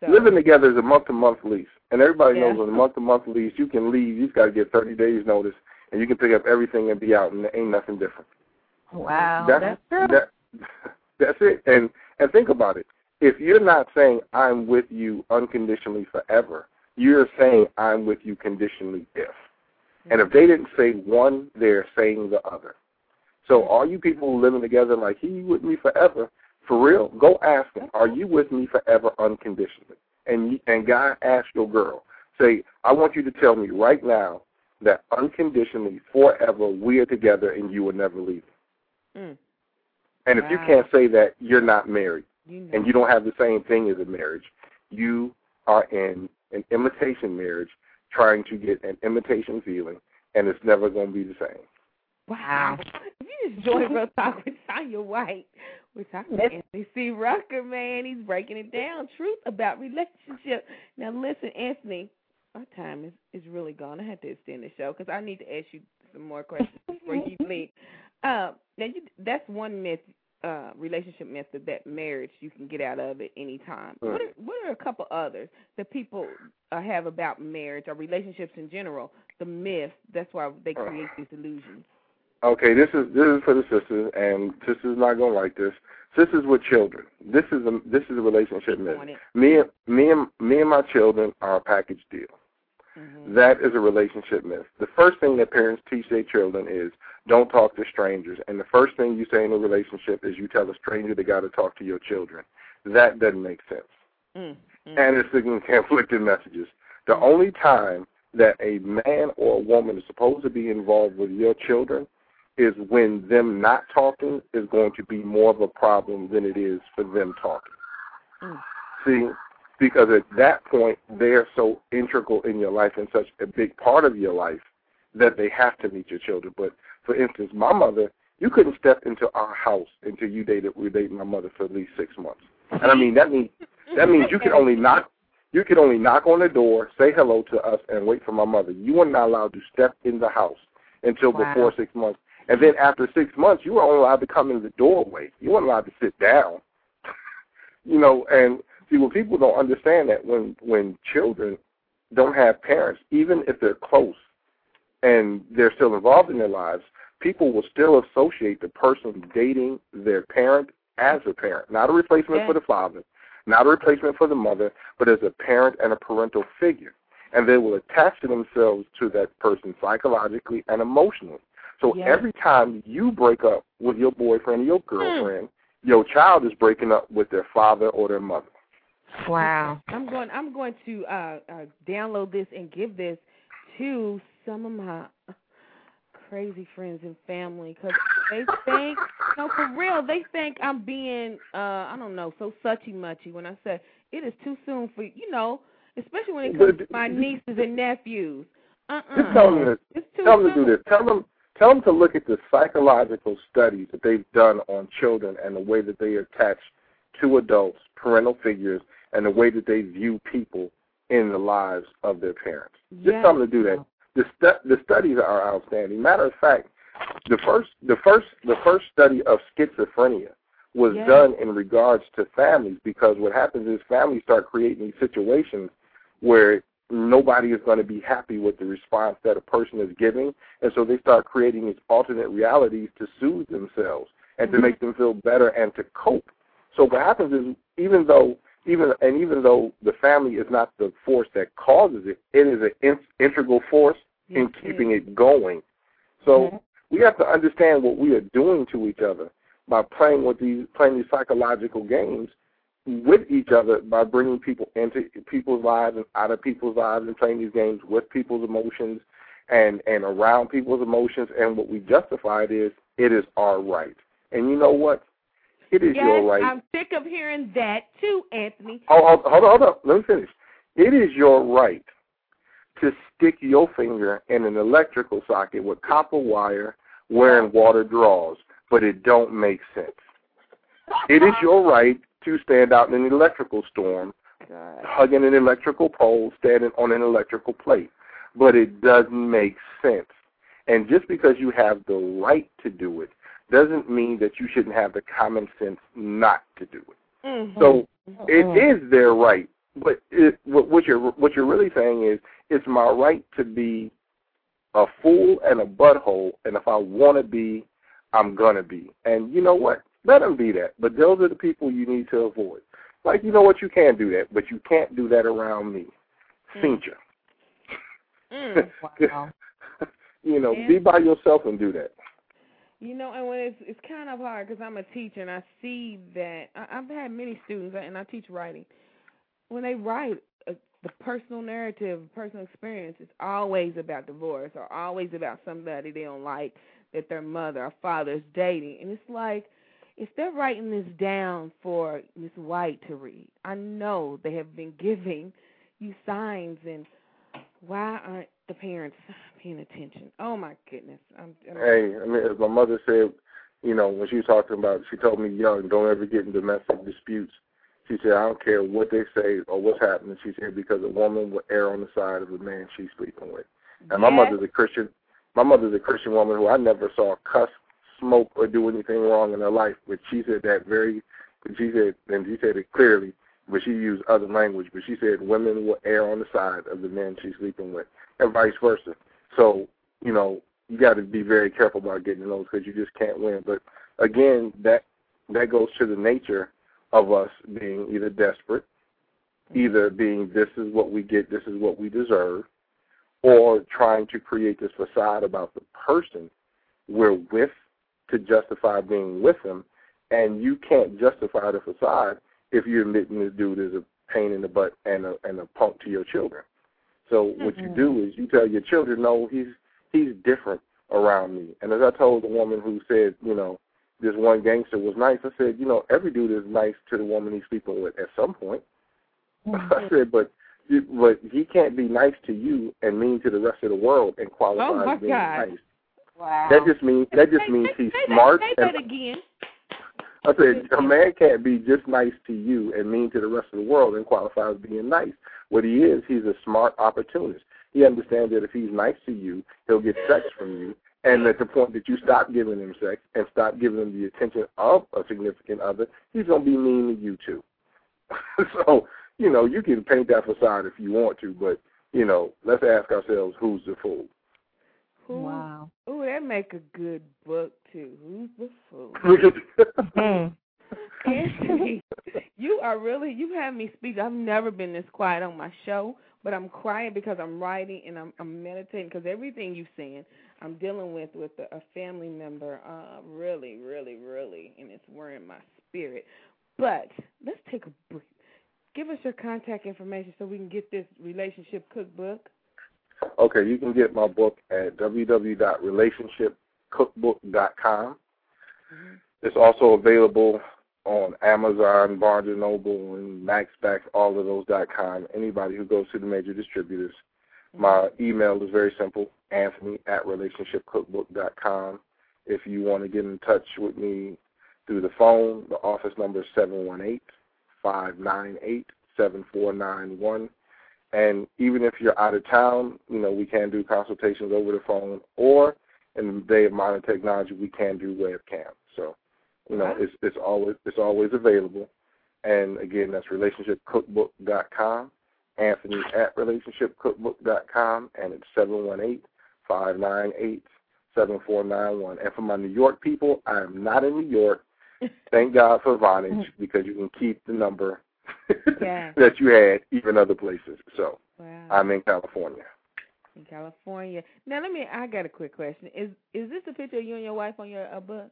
So, living together is a month-to-month lease. And everybody knows on a month-to-month lease, you can leave. You've got to get 30 days notice, and you can pick up everything and be out, and there ain't nothing different. Wow. That's true. That's it. And think about it. If you're not saying I'm with you unconditionally forever, you're saying I'm with you conditionally if. And if they didn't say one, they're saying the other. So all you people living together like, he with me forever, for real, go ask him, are you with me forever unconditionally? And God, ask your girl. Say, I want you to tell me right now that unconditionally, forever, we are together and you will never leave me. Mm. And if you can't say that, you're not married. You know. And you don't have the same thing as a marriage. You are in an imitation marriage trying to get an imitation feeling, and it's never going to be the same. Wow. If you just joined Real Talk with Tanya White, we're talking to Anthony C. Rucker, man. He's breaking it down, truth about relationship. Now, listen, Anthony, our time is really gone. I had to extend the show because I need to ask you some more questions before you leave. Now, that's one myth. Relationship method, that marriage you can get out of at any time. Right. What are a couple others that people have about marriage or relationships in general? The myth, that's why they create these illusions. Okay, this is for the sisters, and sisters not gonna like this. Sisters with children. This is a relationship myth. Me and my children are a package deal. Mm-hmm. That is a relationship myth. The first thing that parents teach their children is don't talk to strangers. And the first thing you say in a relationship is you tell a stranger they got to talk to your children. That doesn't make sense. Mm-hmm. And it's the conflicting messages. The only time that a man or a woman is supposed to be involved with your children is when them not talking is going to be more of a problem than it is for them talking. Mm. See? Because at that point, they're so integral in your life and such a big part of your life that they have to meet your children. But, for instance, my mother, you couldn't step into our house until you were dating my mother for at least 6 months. And, I mean, that means you could only knock on the door, say hello to us, and wait for my mother. You were not allowed to step in the house until before 6 months. And then after 6 months, you were only allowed to come in the doorway. You weren't allowed to sit down, you know, and – see, well, people don't understand that when children don't have parents, even if they're close and they're still involved in their lives, people will still associate the person dating their parent as a parent, not a replacement for the father, not a replacement for the mother, but as a parent and a parental figure. And they will attach themselves to that person psychologically and emotionally. So every time you break up with your boyfriend or your girlfriend, your child is breaking up with their father or their mother. Wow. I'm going to download this and give this to some of my crazy friends and family because they think, no, for real, they think I'm being, I don't know, so suchy-muchy when I say it is too soon for, you know, especially when it comes to my nieces and nephews. Just tell them this. It's too soon. Them to do this. Tell them to look at the psychological studies that they've done on children and the way that they attach to adults, parental figures, and the way that they view people in the lives of their parents. Just tell them to do that. The studies are outstanding. Matter of fact, the first study of schizophrenia was done in regards to families because what happens is families start creating these situations where nobody is going to be happy with the response that a person is giving, and so they start creating these alternate realities to soothe themselves and to make them feel better and to cope. So what happens is even though the family is not the force that causes it, it is an integral force in keeping it going. So we have to understand what we are doing to each other by playing these psychological games with each other by bringing people into people's lives and out of people's lives and playing these games with people's emotions and around people's emotions. And what we justified is it is our right. And you know what? It is your right. I'm sick of hearing that too, Anthony. Oh, hold on. Let me finish. It is your right to stick your finger in an electrical socket with copper wire wearing water draws, but it don't make sense. It is your right to stand out in an electrical storm, hugging an electrical pole, standing on an electrical plate, but it doesn't make sense. And just because you have the right to do it doesn't mean that you shouldn't have the common sense not to do it. Mm-hmm. So it is their right, but what you're really saying is it's my right to be a fool and a butthole, and if I want to be, I'm going to be. And you know what? Let them be that. But those are the people you need to avoid. Like, you know what? You can do that, but you can't do that around me. Senior. Mm. Wow. You know, be by yourself and do that. You know, and when it's kind of hard because I'm a teacher and I see that. I've had many students, and I teach writing. When they write the personal narrative, personal experience, it's always about divorce or always about somebody they don't like that their mother or father is dating. And it's like, if they're writing this down for Ms. White to read, I know they have been giving you signs, and why aren't the parents paying attention? Oh, my goodness. Hey, I mean, as my mother said, you know, when she was talking about, she told me young, don't ever get in domestic disputes. She said, I don't care what they say or what's happening. She said, because a woman will err on the side of the man she's sleeping with. And my mother's a Christian. My mother's a Christian woman who I never saw cuss, smoke, or do anything wrong in her life. But she said that she said it clearly, but she used other language. But she said women will err on the side of the men she's sleeping with, and vice versa. So, you know, you got to be very careful about getting those because you just can't win. But, again, that goes to the nature of us being either desperate, either being this is what we get, this is what we deserve, or trying to create this facade about the person we're with to justify being with them. And you can't justify the facade if you're admitting this dude is a pain in the butt and a punk to your children. So what you do is you tell your children, no, he's different around me. And as I told the woman who said, you know, this one gangster was nice, I said, you know, every dude is nice to the woman he's sleeping with at some point. Mm-hmm. I said, but he can't be nice to you and mean to the rest of the world and qualify as being nice. Wow. That just means he's smart. Say that again. I said, a man can't be just nice to you and mean to the rest of the world and qualify as being nice. What he is, he's a smart opportunist. He understands that if he's nice to you, he'll get sex from you. And at the point that you stop giving him sex and stop giving him the attention of a significant other, he's going to be mean to you too. So, you know, you can paint that facade if you want to, but, you know, let's ask ourselves, who's the fool? Wow. Ooh, that make a good book too. Who's the fool? Anthony, you have me speak. I've never been this quiet on my show, but I'm quiet because I'm writing and I'm meditating because everything you're saying, I'm dealing with a family member really, really, really, and it's worrying my spirit. But let's take a break. Give us your contact information so we can get this relationship cookbook. Okay, you can get my book at www.relationshipcookbook.com. Mm-hmm. It's also available on Amazon, Barnes & Noble, and MaxBax, all of those .com, anybody who goes to the major distributors. My email is very simple, anthony@relationshipcookbook.com. If you want to get in touch with me through the phone, the office number is 718-598-7491. And even if you're out of town, you know, we can do consultations over the phone, or in the day of modern technology, we can do webcam. So, you know, it's always available. And, again, that's relationshipcookbook.com. Anthony@relationshipcookbook.com, and it's 718-598-7491. And for my New York people, I am not in New York. Thank God for Vonage, because you can keep the number that you had even other places. So I'm in California. In California. Now, I got a quick question. Is this a picture of you and your wife on your book?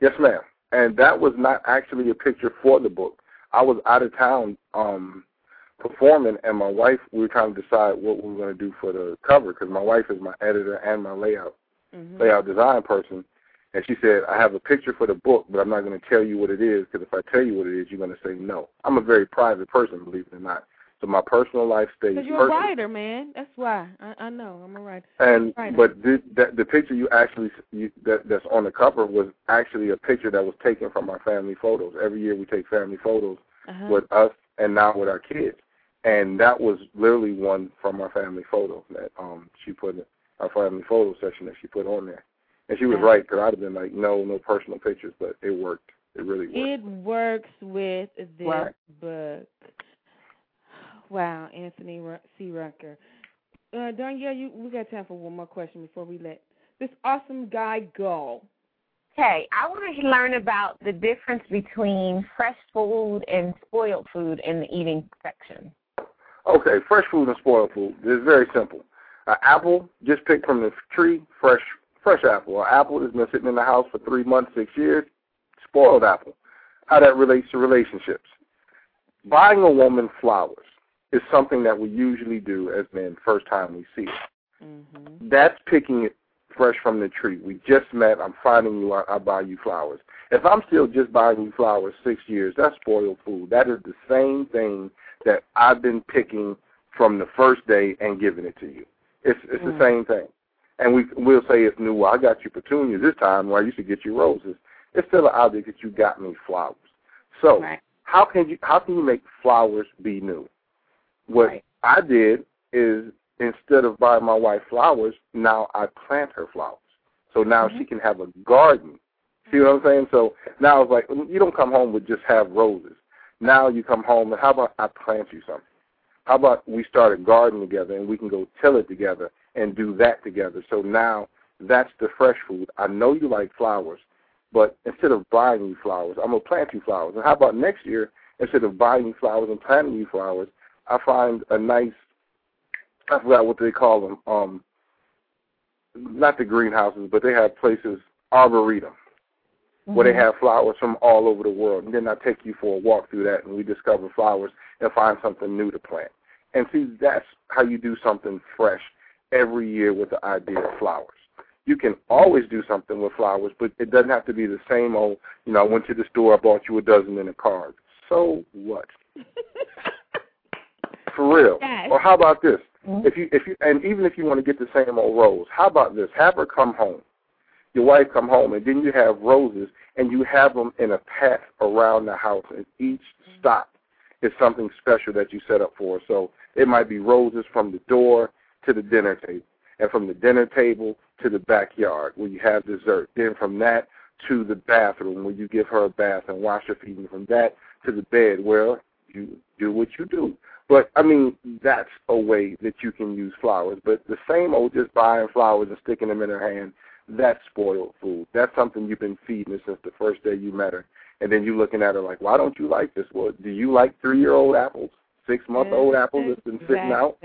Yes, ma'am. And that was not actually a picture for the book. I was out of town performing, and my wife, we were trying to decide what we were going to do for the cover, because my wife is my editor and my layout design person. And she said, I have a picture for the book, but I'm not going to tell you what it is, because if I tell you what it is, you're going to say no. I'm a very private person, believe it or not. So my personal life stays personal. Because you're a writer, man. That's why. I know. I'm a writer. And but the picture you actually that's on the cover was actually a picture that was taken from our family photos. Every year we take family photos with us and now with our kids. And that was literally one from our family photo that she put in our family photo session that she put on there. And she was right, because I'd have been like, no personal pictures, but it worked. It really worked. It works with this book. Wow, Anthony C. Rucker. Darnyelle, we got time for one more question before we let this awesome guy go. Okay, I want to learn about the difference between fresh food and spoiled food in the eating section. Okay, fresh food and spoiled food is very simple. An apple, just picked from the tree, fresh apple. An apple that's been sitting in the house for 3 months, 6 years, spoiled apple. How that relates to relationships. Buying a woman flowers is something that we usually do as men first time we see it. Mm-hmm. That's picking it fresh from the tree. We just met. I'm finding you out. I buy you flowers. If I'm still just buying you flowers 6 years, that's spoiled food. That is the same thing that I've been picking from the first day and giving it to you. It's the same thing. And we'll say it's new. Well, I got you petunias this time where I used to get you roses. It's still an object that you got me flowers. So how can you make flowers be new? What I did is, instead of buying my wife flowers, now I plant her flowers. So now she can have a garden. See what I'm saying? So now it's like, you don't come home with just have roses. Now you come home and how about I plant you something? How about we start a garden together and we can go till it together and do that together? So now that's the fresh food. I know you like flowers, but instead of buying you flowers, I'm going to plant you flowers. And how about next year, instead of buying you flowers and planting you flowers, I find a nice, I forgot what they call them, not the greenhouses, but they have places, arboretum, where they have flowers from all over the world. And then I take you for a walk through that, and we discover flowers and find something new to plant. And see, that's how you do something fresh every year with the idea of flowers. You can always do something with flowers, but it doesn't have to be the same old, I went to the store, I bought you a dozen in a card. So what? For real. Yes. Or how about this? Mm-hmm. If you, and even if you want to get the same old rose, how about this? Have her come home. Your wife come home, and then you have roses, and you have them in a path around the house, and each stop is something special that you set up for. So it might be roses from the door to the dinner table, and from the dinner table to the backyard where you have dessert, then from that to the bathroom where you give her a bath and wash her feet, and from that to the bed where you do what you do. But, that's a way that you can use flowers. But the same old just buying flowers and sticking them in her hand, that's spoiled food. That's something you've been feeding her since the first day you met her. And then you're looking at her like, why don't you like this? Well, do you like 3-year-old apples, 6-month-old apples that's been sitting out?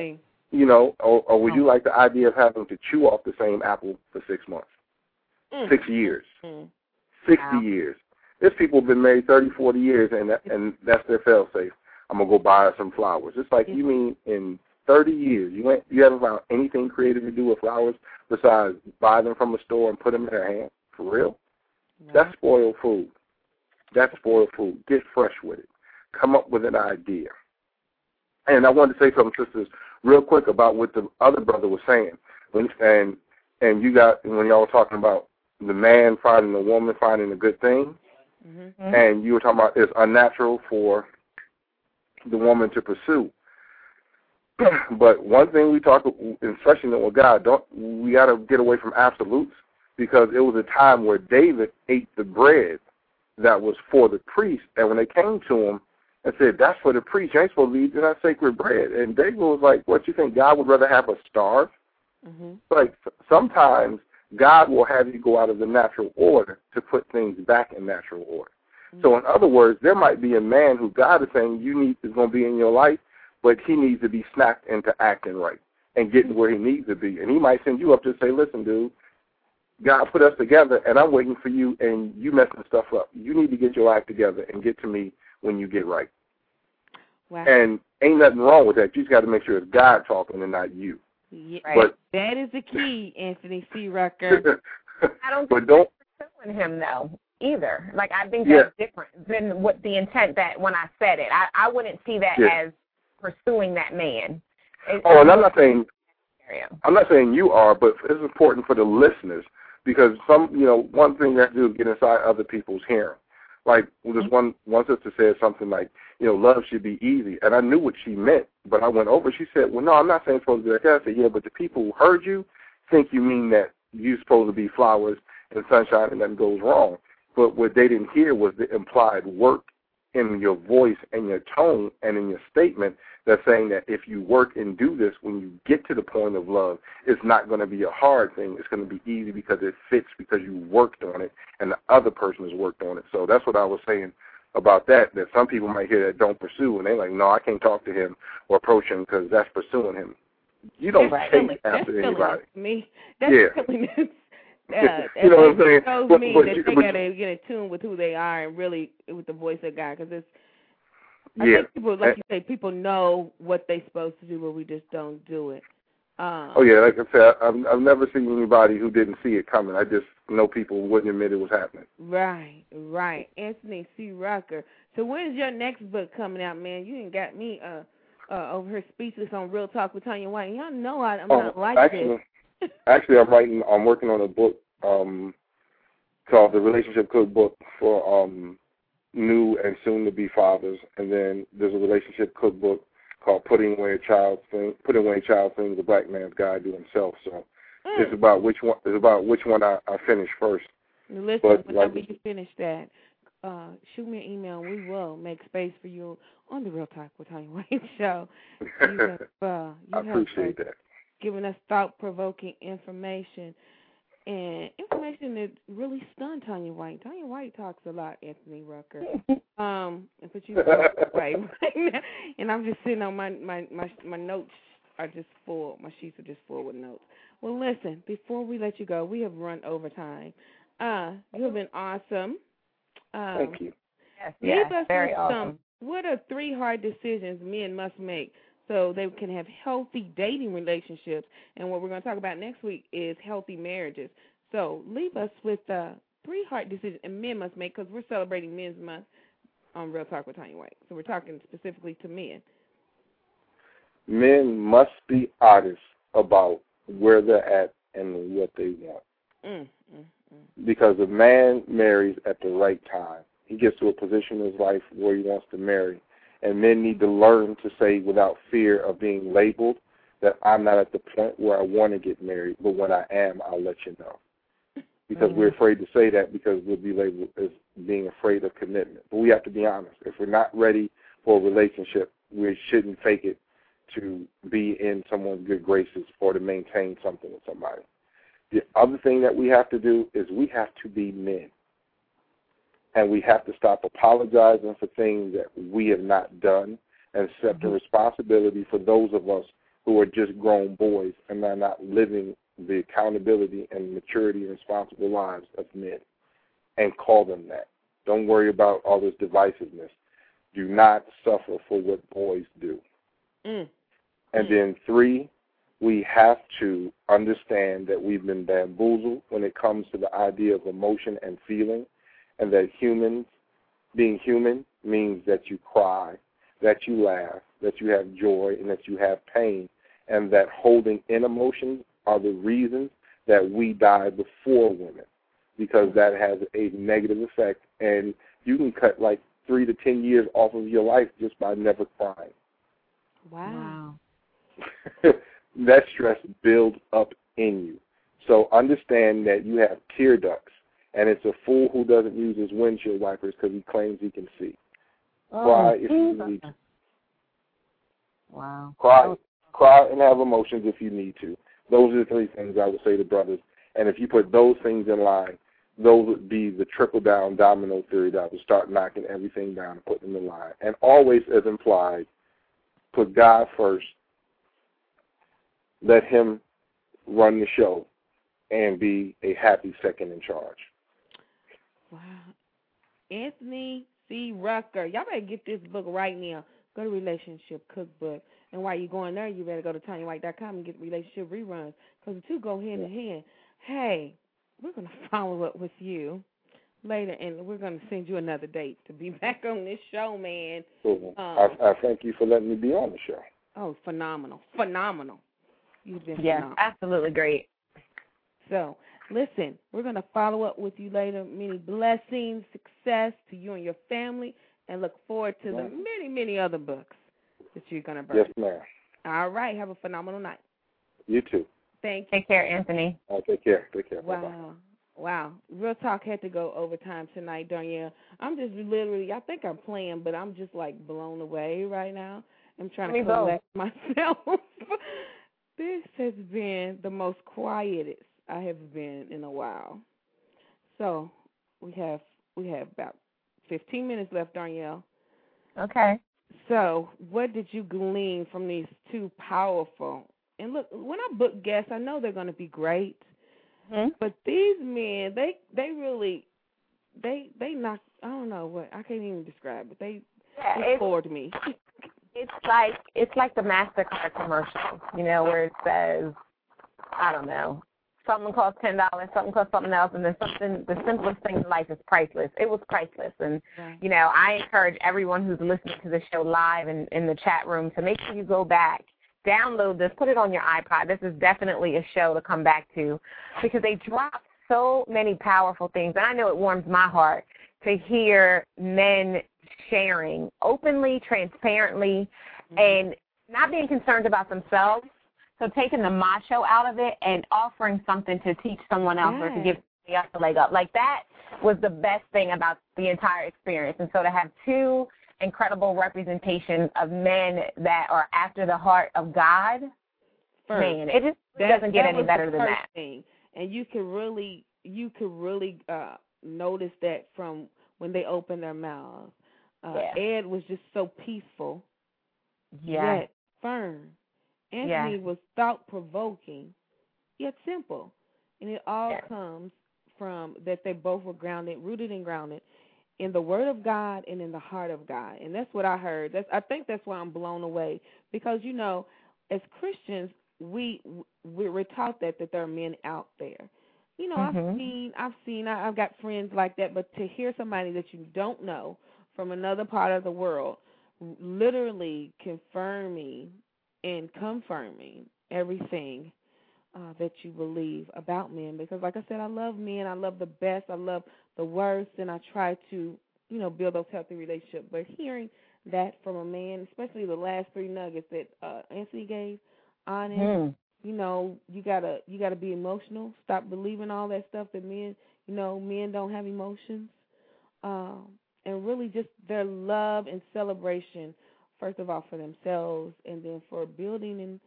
Or would you like the idea of having to chew off the same apple for 6 months, 6 years, 60 years? There's people who've been married 30, 40 years, and that's their fail-safe. I'm going to go buy her some flowers. It's like, you mean in 30 years, you haven't found anything creative to do with flowers besides buy them from a store and put them in her hand? For real? No. That's spoiled food. Get fresh with it. Come up with an idea. And I wanted to say something, sisters, real quick about what the other brother was saying. And when y'all were talking about the man finding the woman, finding a good thing, and you were talking about it's unnatural for the woman to pursue. But one thing we talk, especially with God, we got to get away from absolutes, because it was a time where David ate the bread that was for the priest, and when they came to him and said, that's for the priest, you ain't supposed to eat that sacred bread. And David was like, what, you think God would rather have us starve? Mm-hmm. Like, sometimes God will have you go out of the natural order to put things back in natural order. So in other words, there might be a man who God is saying is going to be in your life, but he needs to be snapped into acting right and getting where he needs to be. And he might send you up to say, listen, dude, God put us together, and I'm waiting for you, and you messing stuff up. You need to get your act together and get to me when you get right. Wow. And ain't nothing wrong with that. You just got to make sure it's God talking and not you. Yeah, right. But that is the key, Anthony C. Rucker. I don't think you're pursuing him, though, either. Like, I think that's different than what the intent that when I said it. I wouldn't see that as pursuing that man. And I'm not saying you are, but it's important for the listeners because one thing that do is get inside other people's hearing. Like, this one sister said something like, love should be easy. And I knew what she meant, but I went over. She said, well, no, I'm not saying it's supposed to be like that. I said, yeah, but the people who heard you think you mean that you're supposed to be flowers and sunshine and nothing goes wrong. But what they didn't hear was the implied work in your voice and your tone and in your statement that's saying that if you work and do this, when you get to the point of love, it's not going to be a hard thing. It's going to be easy because it fits because you worked on it and the other person has worked on it. So that's what I was saying about that some people might hear that don't pursue, and they're like, no, I can't talk to him or approach him because that's pursuing him. You don't chase after anybody. That's silliness. You know what I'm saying? It shows me that they got to get in tune with who they are and really with the voice of God, because it's, I think people, like you say, people know what they're supposed to do, but we just don't do it. Like I said, I've never seen anybody who didn't see it coming. I just know people wouldn't admit it was happening. Right. Anthony C. Rucker. So when's your next book coming out, man? You ain't got me over here speechless on Real Talk with Tanya White. Y'all know I'm not like this. Actually, I'm working on a book called The Relationship Cookbook for new and soon-to-be fathers, and then there's a relationship cookbook called Putting Away Child Things: A Black Man's Guide to Himself. So it's about which one I finish first. Listen, whenever you finish that, shoot me an email. We will make space for you on the Real Talk with Tanya White show. I appreciate that. Giving us thought-provoking information. And information that really stunned Tanya White. Tanya White talks a lot, Anthony Rucker. But you right now. And I'm just sitting on my notes are just full. My sheets are just full with notes. Well, listen, before we let you go, we have run over time. You have been awesome. Thank you. Yes, very awesome. What are 3 hard decisions men must make so they can have healthy dating relationships? And what we're going to talk about next week is healthy marriages. So leave us with 3 hard decisions and men must make, because we're celebrating Men's Month on Real Talk with Tanya White. So we're talking specifically to men. Men must be honest about where they're at and what they want. Because a man marries at the right time. He gets to a position in his life where he wants to marry. And men need to learn to say without fear of being labeled that I'm not at the point where I want to get married, but when I am, I'll let you know. Because we're afraid to say that because we'll be labeled as being afraid of commitment. But we have to be honest. If we're not ready for a relationship, we shouldn't fake it to be in someone's good graces or to maintain something with somebody. The other thing that we have to do is we have to be men. And we have to stop apologizing for things that we have not done and accept the responsibility for those of us who are just grown boys and are not living the accountability and maturity and responsible lives of men, and call them that. Don't worry about all this divisiveness. Do not suffer for what boys do. And then 3, we have to understand that we've been bamboozled when it comes to the idea of emotion and feeling. And that being human means that you cry, that you laugh, that you have joy, and that you have pain, and that holding in emotions are the reasons that we die before women, because that has a negative effect. And you can cut like 3 to 10 years off of your life just by never crying. Wow. That stress builds up in you. So understand that you have tear ducts. And it's a fool who doesn't use his windshield wipers because he claims he can see. Cry and have emotions if you need to. Those are the 3 things I would say to brothers. And if you put those things in line, those would be the trickle-down domino theory that would start knocking everything down and putting them in line. And always, as implied, put God first. Let him run the show and be a happy second in charge. Wow. Anthony C. Rucker. Y'all better get this book right now. go to Relationship Cookbook. And while you're going there, you better go to TanyaWhite.com and get Relationship Reruns, because the two go hand in hand. Hey, we're going to follow up with you later, and we're going to send you another date to be back on this show, man. I thank you for letting me be on the show. Oh, phenomenal. You've been phenomenal. Absolutely great. So, listen, we're going to follow up with you later. Many blessings, success to you and your family, and look forward to the many, many other books that you're going to burn. Yes, ma'am. All right. Have a phenomenal night. You too. Thank you. Take care, Anthony. All right, take care. Take care. Wow. Bye-bye. Wow, Real Talk had to go overtime tonight, Darnyelle. I'm just literally, I think I'm playing, but I'm just like blown away right now. I'm trying to collect myself. This has been the most quietest I have been in a while. So we have about 15 minutes left, Darnyelle. Okay. So what did you glean from these two powerful? And look, when I book guests, I know they're going to be great. Mm-hmm. But these men, they really knock. I don't know what, I can't even describe it. They floored me. It's like the MasterCard commercial, you know, where it says, I don't know, something costs $10, something costs something else, and then the simplest thing in life is priceless. It was priceless, and you know, I encourage everyone who's listening to the show live and in the chat room to make sure you go back. Download this, put it on your iPod. This is definitely a show to come back to because they drop so many powerful things. And I know it warms my heart to hear men sharing openly, transparently, and not being concerned about themselves. So taking the macho out of it and offering something to teach someone else or to give somebody else a leg up. Like that was the best thing about the entire experience. And so to have two incredible representation of men that are after the heart of God. First, man, it just doesn't get any better than that. And you could really notice that from when they open their mouths. Ed was just so peaceful, yet firm. Anthony was thought-provoking, yet simple. And it all comes from that they both were grounded, rooted and grounded, in the Word of God and in the heart of God. And that's what I heard. I think that's why I'm blown away, because, you know, as Christians, we're taught that there are men out there. You know, I've got friends like that, but to hear somebody that you don't know from another part of the world literally confirming and confirming everything that you believe about men, because like I said, I love men, I love the best, I love the worst, and I try to, you know, build those healthy relationships. But hearing that from a man, especially the last three nuggets that Anthony gave, honest, you know, you gotta be emotional. Stop believing all that stuff that men, you know, men don't have emotions, and really just their love and celebration, first of all for themselves, and then for building and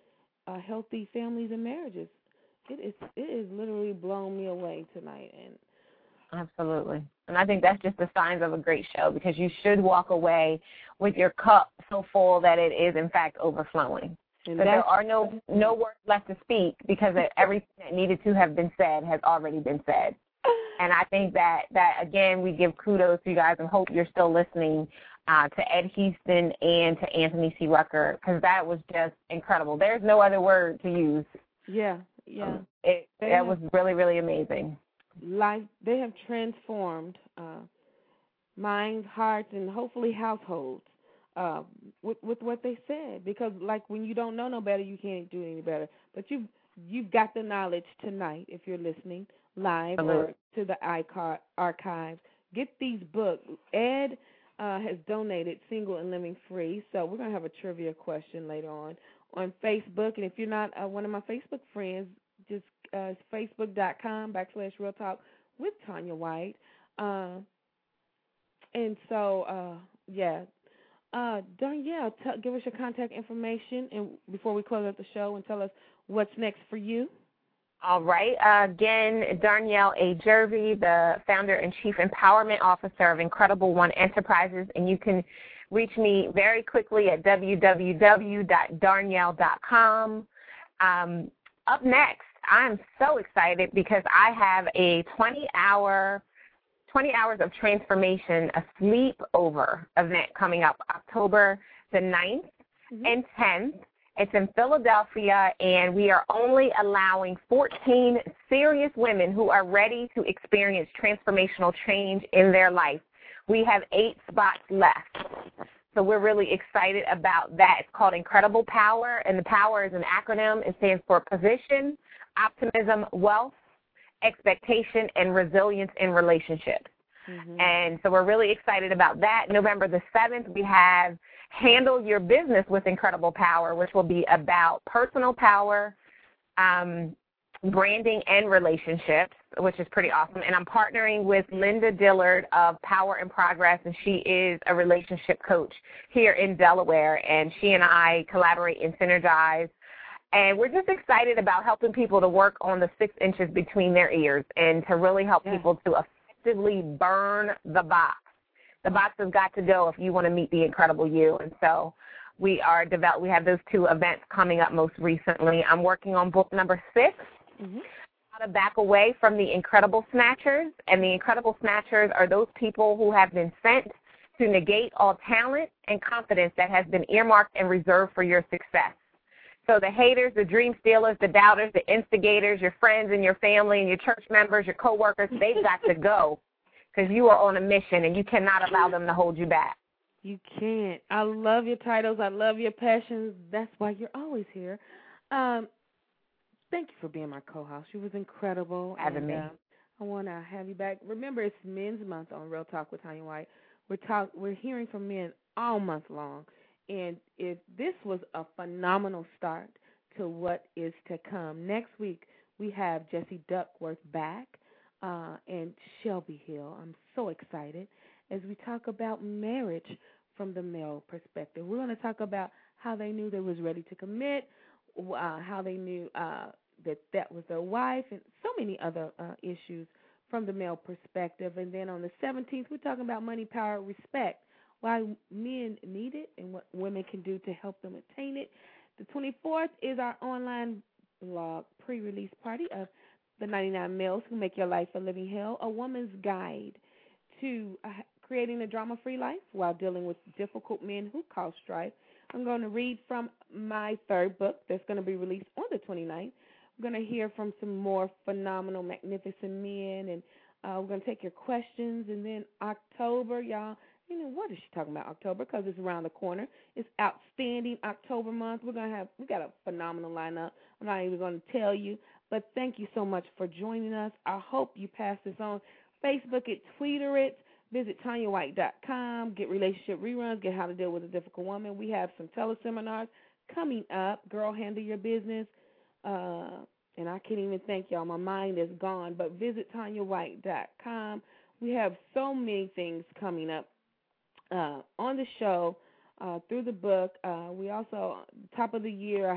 healthy families and marriages. It is literally blown me away tonight. And absolutely. And I think that's just the signs of a great show, because you should walk away with your cup so full that it is, in fact, overflowing. So there are no words left to speak, because everything that needed to have been said has already been said. And I think that again, we give kudos to you guys and hope you're still listening to Ed Houston and to Anthony C. Rucker, because that was just incredible. There's no other word to use. That was really, really amazing. They have transformed minds, hearts, and hopefully households with what they said. Because, like, when you don't know no better, you can't do any better. But you've got the knowledge tonight if you're listening live or to the archives. Get these books. Ed has donated Single and Living Free, so we're going to have a trivia question later on Facebook. And if you're not one of my Facebook friends, just Facebook.com/Real Talk with Tanya White. And so, Darnyelle, give us your contact information and before we close out the show, and tell us what's next for you. All right. Again, Darnyelle A. Jervey, the founder and chief empowerment officer of Incredible One Enterprises, and you can reach me very quickly at www.darnyelle.com. Up next, I'm so excited because I have a 20 hours of transformation, a sleepover event coming up October the 9th and 10th. It's in Philadelphia, and we are only allowing 14 serious women who are ready to experience transformational change in their life. We have 8 spots left, so we're really excited about that. It's called Incredible Power, and the power is an acronym. It stands for position, optimism, wealth, expectation, and resilience in relationships. And so we're really excited about that. November the 7th, we have Handle Your Business with Incredible Power, which will be about personal power, branding, and relationships, which is pretty awesome. And I'm partnering with Linda Dillard of Power and Progress, and she is a relationship coach here in Delaware, and she and I collaborate and synergize. And we're just excited about helping people to work on the 6 inches between their ears and to really help people to effectively burn the box. The box has got to go if you want to meet the incredible you. And so we have those 2 events coming up most recently. I'm working on book number 6, How to Back Away from the Incredible Snatchers. And the Incredible Snatchers are those people who have been sent to negate all talent and confidence that has been earmarked and reserved for your success. So the haters, the dream stealers, the doubters, the instigators, your friends and your family and your church members, your coworkers, they've got to go. Because you are on a mission, and you cannot allow them to hold you back. You can't. I love your titles. I love your passions. That's why you're always here. Thank you for being my co-host. You was incredible. I want to have you back. Remember, it's Men's Month on Real Talk with Tanya White. We're hearing from men all month long. And if this was a phenomenal start to what is to come. Next week, we have Jesse Duckworth back. And Shelby Hill. I'm so excited as we talk about marriage from the male perspective. We're going to talk about how they knew they was ready to commit, how they knew that was their wife, and so many other issues from the male perspective. And then on the 17th, we're talking about money, power, respect, why men need it and what women can do to help them attain it. The 24th is our online blog pre-release party of The 99 Males Who Make Your Life a Living Hell, a woman's guide to creating a drama-free life while dealing with difficult men who cause strife. I'm going to read from my 3rd book that's going to be released on the 29th. We're going to hear from some more phenomenal, magnificent men, and we're going to take your questions. And then October, y'all, you know, what is she talking about October? Because it's around the corner. It's outstanding October month. We got a phenomenal lineup. I'm not even going to tell you. But thank you so much for joining us. I hope you pass this on. Facebook it, Twitter it, visit TanyaWhite.com, get Relationship Reruns, get How to Deal with a Difficult Woman. We have some teleseminars coming up, Girl, Handle Your Business. And I can't even thank y'all. My mind is gone. But visit TanyaWhite.com. We have so many things coming up on the show, through the book. We also, top of the year,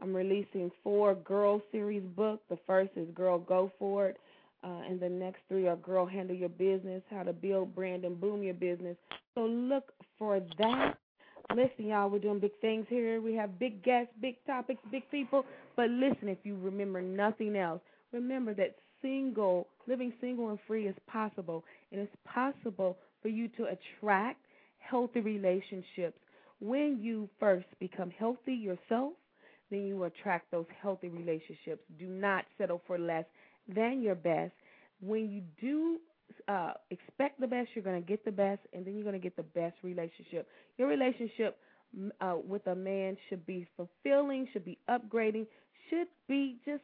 I'm releasing 4 Girl series books. The first is Girl, Go For It, and the next 3 are Girl, Handle Your Business, How to Build, Brand, and Boom Your Business. So look for that. Listen, y'all, we're doing big things here. We have big guests, big topics, big people. But listen, if you remember nothing else, remember that living single and free is possible. And it's possible for you to attract healthy relationships. When you first become healthy yourself, then you attract those healthy relationships. Do not settle for less than your best. When you do expect the best, you're going to get the best, and then you're going to get the best relationship. Your relationship with a man should be fulfilling, should be upgrading, should be just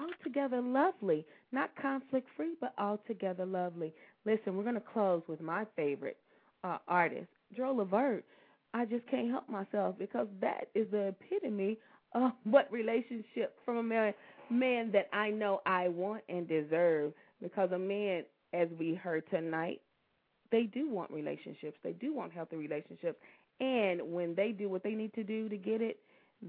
altogether lovely, not conflict-free, but altogether lovely. Listen, we're going to close with my favorite artist, Gerald Levert. I just can't help myself because that is the epitome what relationship from a man that I know I want and deserve, because a man, as we heard tonight, they do want relationships. They do want healthy relationships. And when they do what they need to do to get it,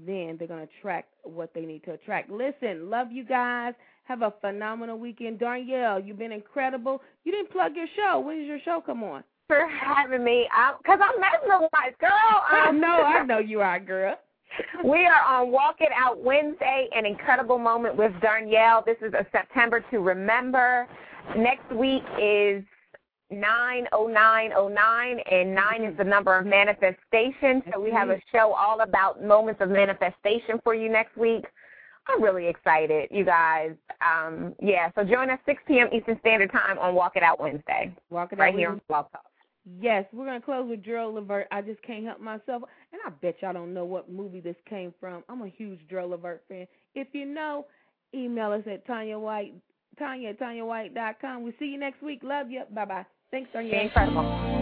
then they're going to attract what they need to attract. Listen, love you guys. Have a phenomenal weekend. Darnyelle, you've been incredible. You didn't plug your show. When does your show come on? For having me. Because I'm mesmerized, girl. I know you are, girl. We are on Walk It Out Wednesday, An Incredible Moment with Darnyelle. This is a September to Remember. Next week is 90909, and 9 is the number of manifestation. So we have a show all about moments of manifestation for you next week. I'm really excited, you guys. So join us 6 p.m. Eastern Standard Time on Walk It Out Wednesday. Walk It Out right here on Blog Talk. Yes, we're going to close with Gerald Levert, I Just Can't Help Myself. And I bet y'all don't know what movie this came from. I'm a huge Gerald Levert fan. If you know, email us at Tanya@TanyaWhite.com. We'll see you next week. Love you. Bye-bye. Thanks, Tanya. Be incredible.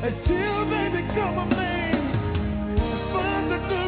Until they become a man, find the good.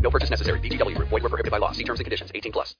No purchase necessary. VGW Group. Void where prohibited by law. See terms and conditions. 18+.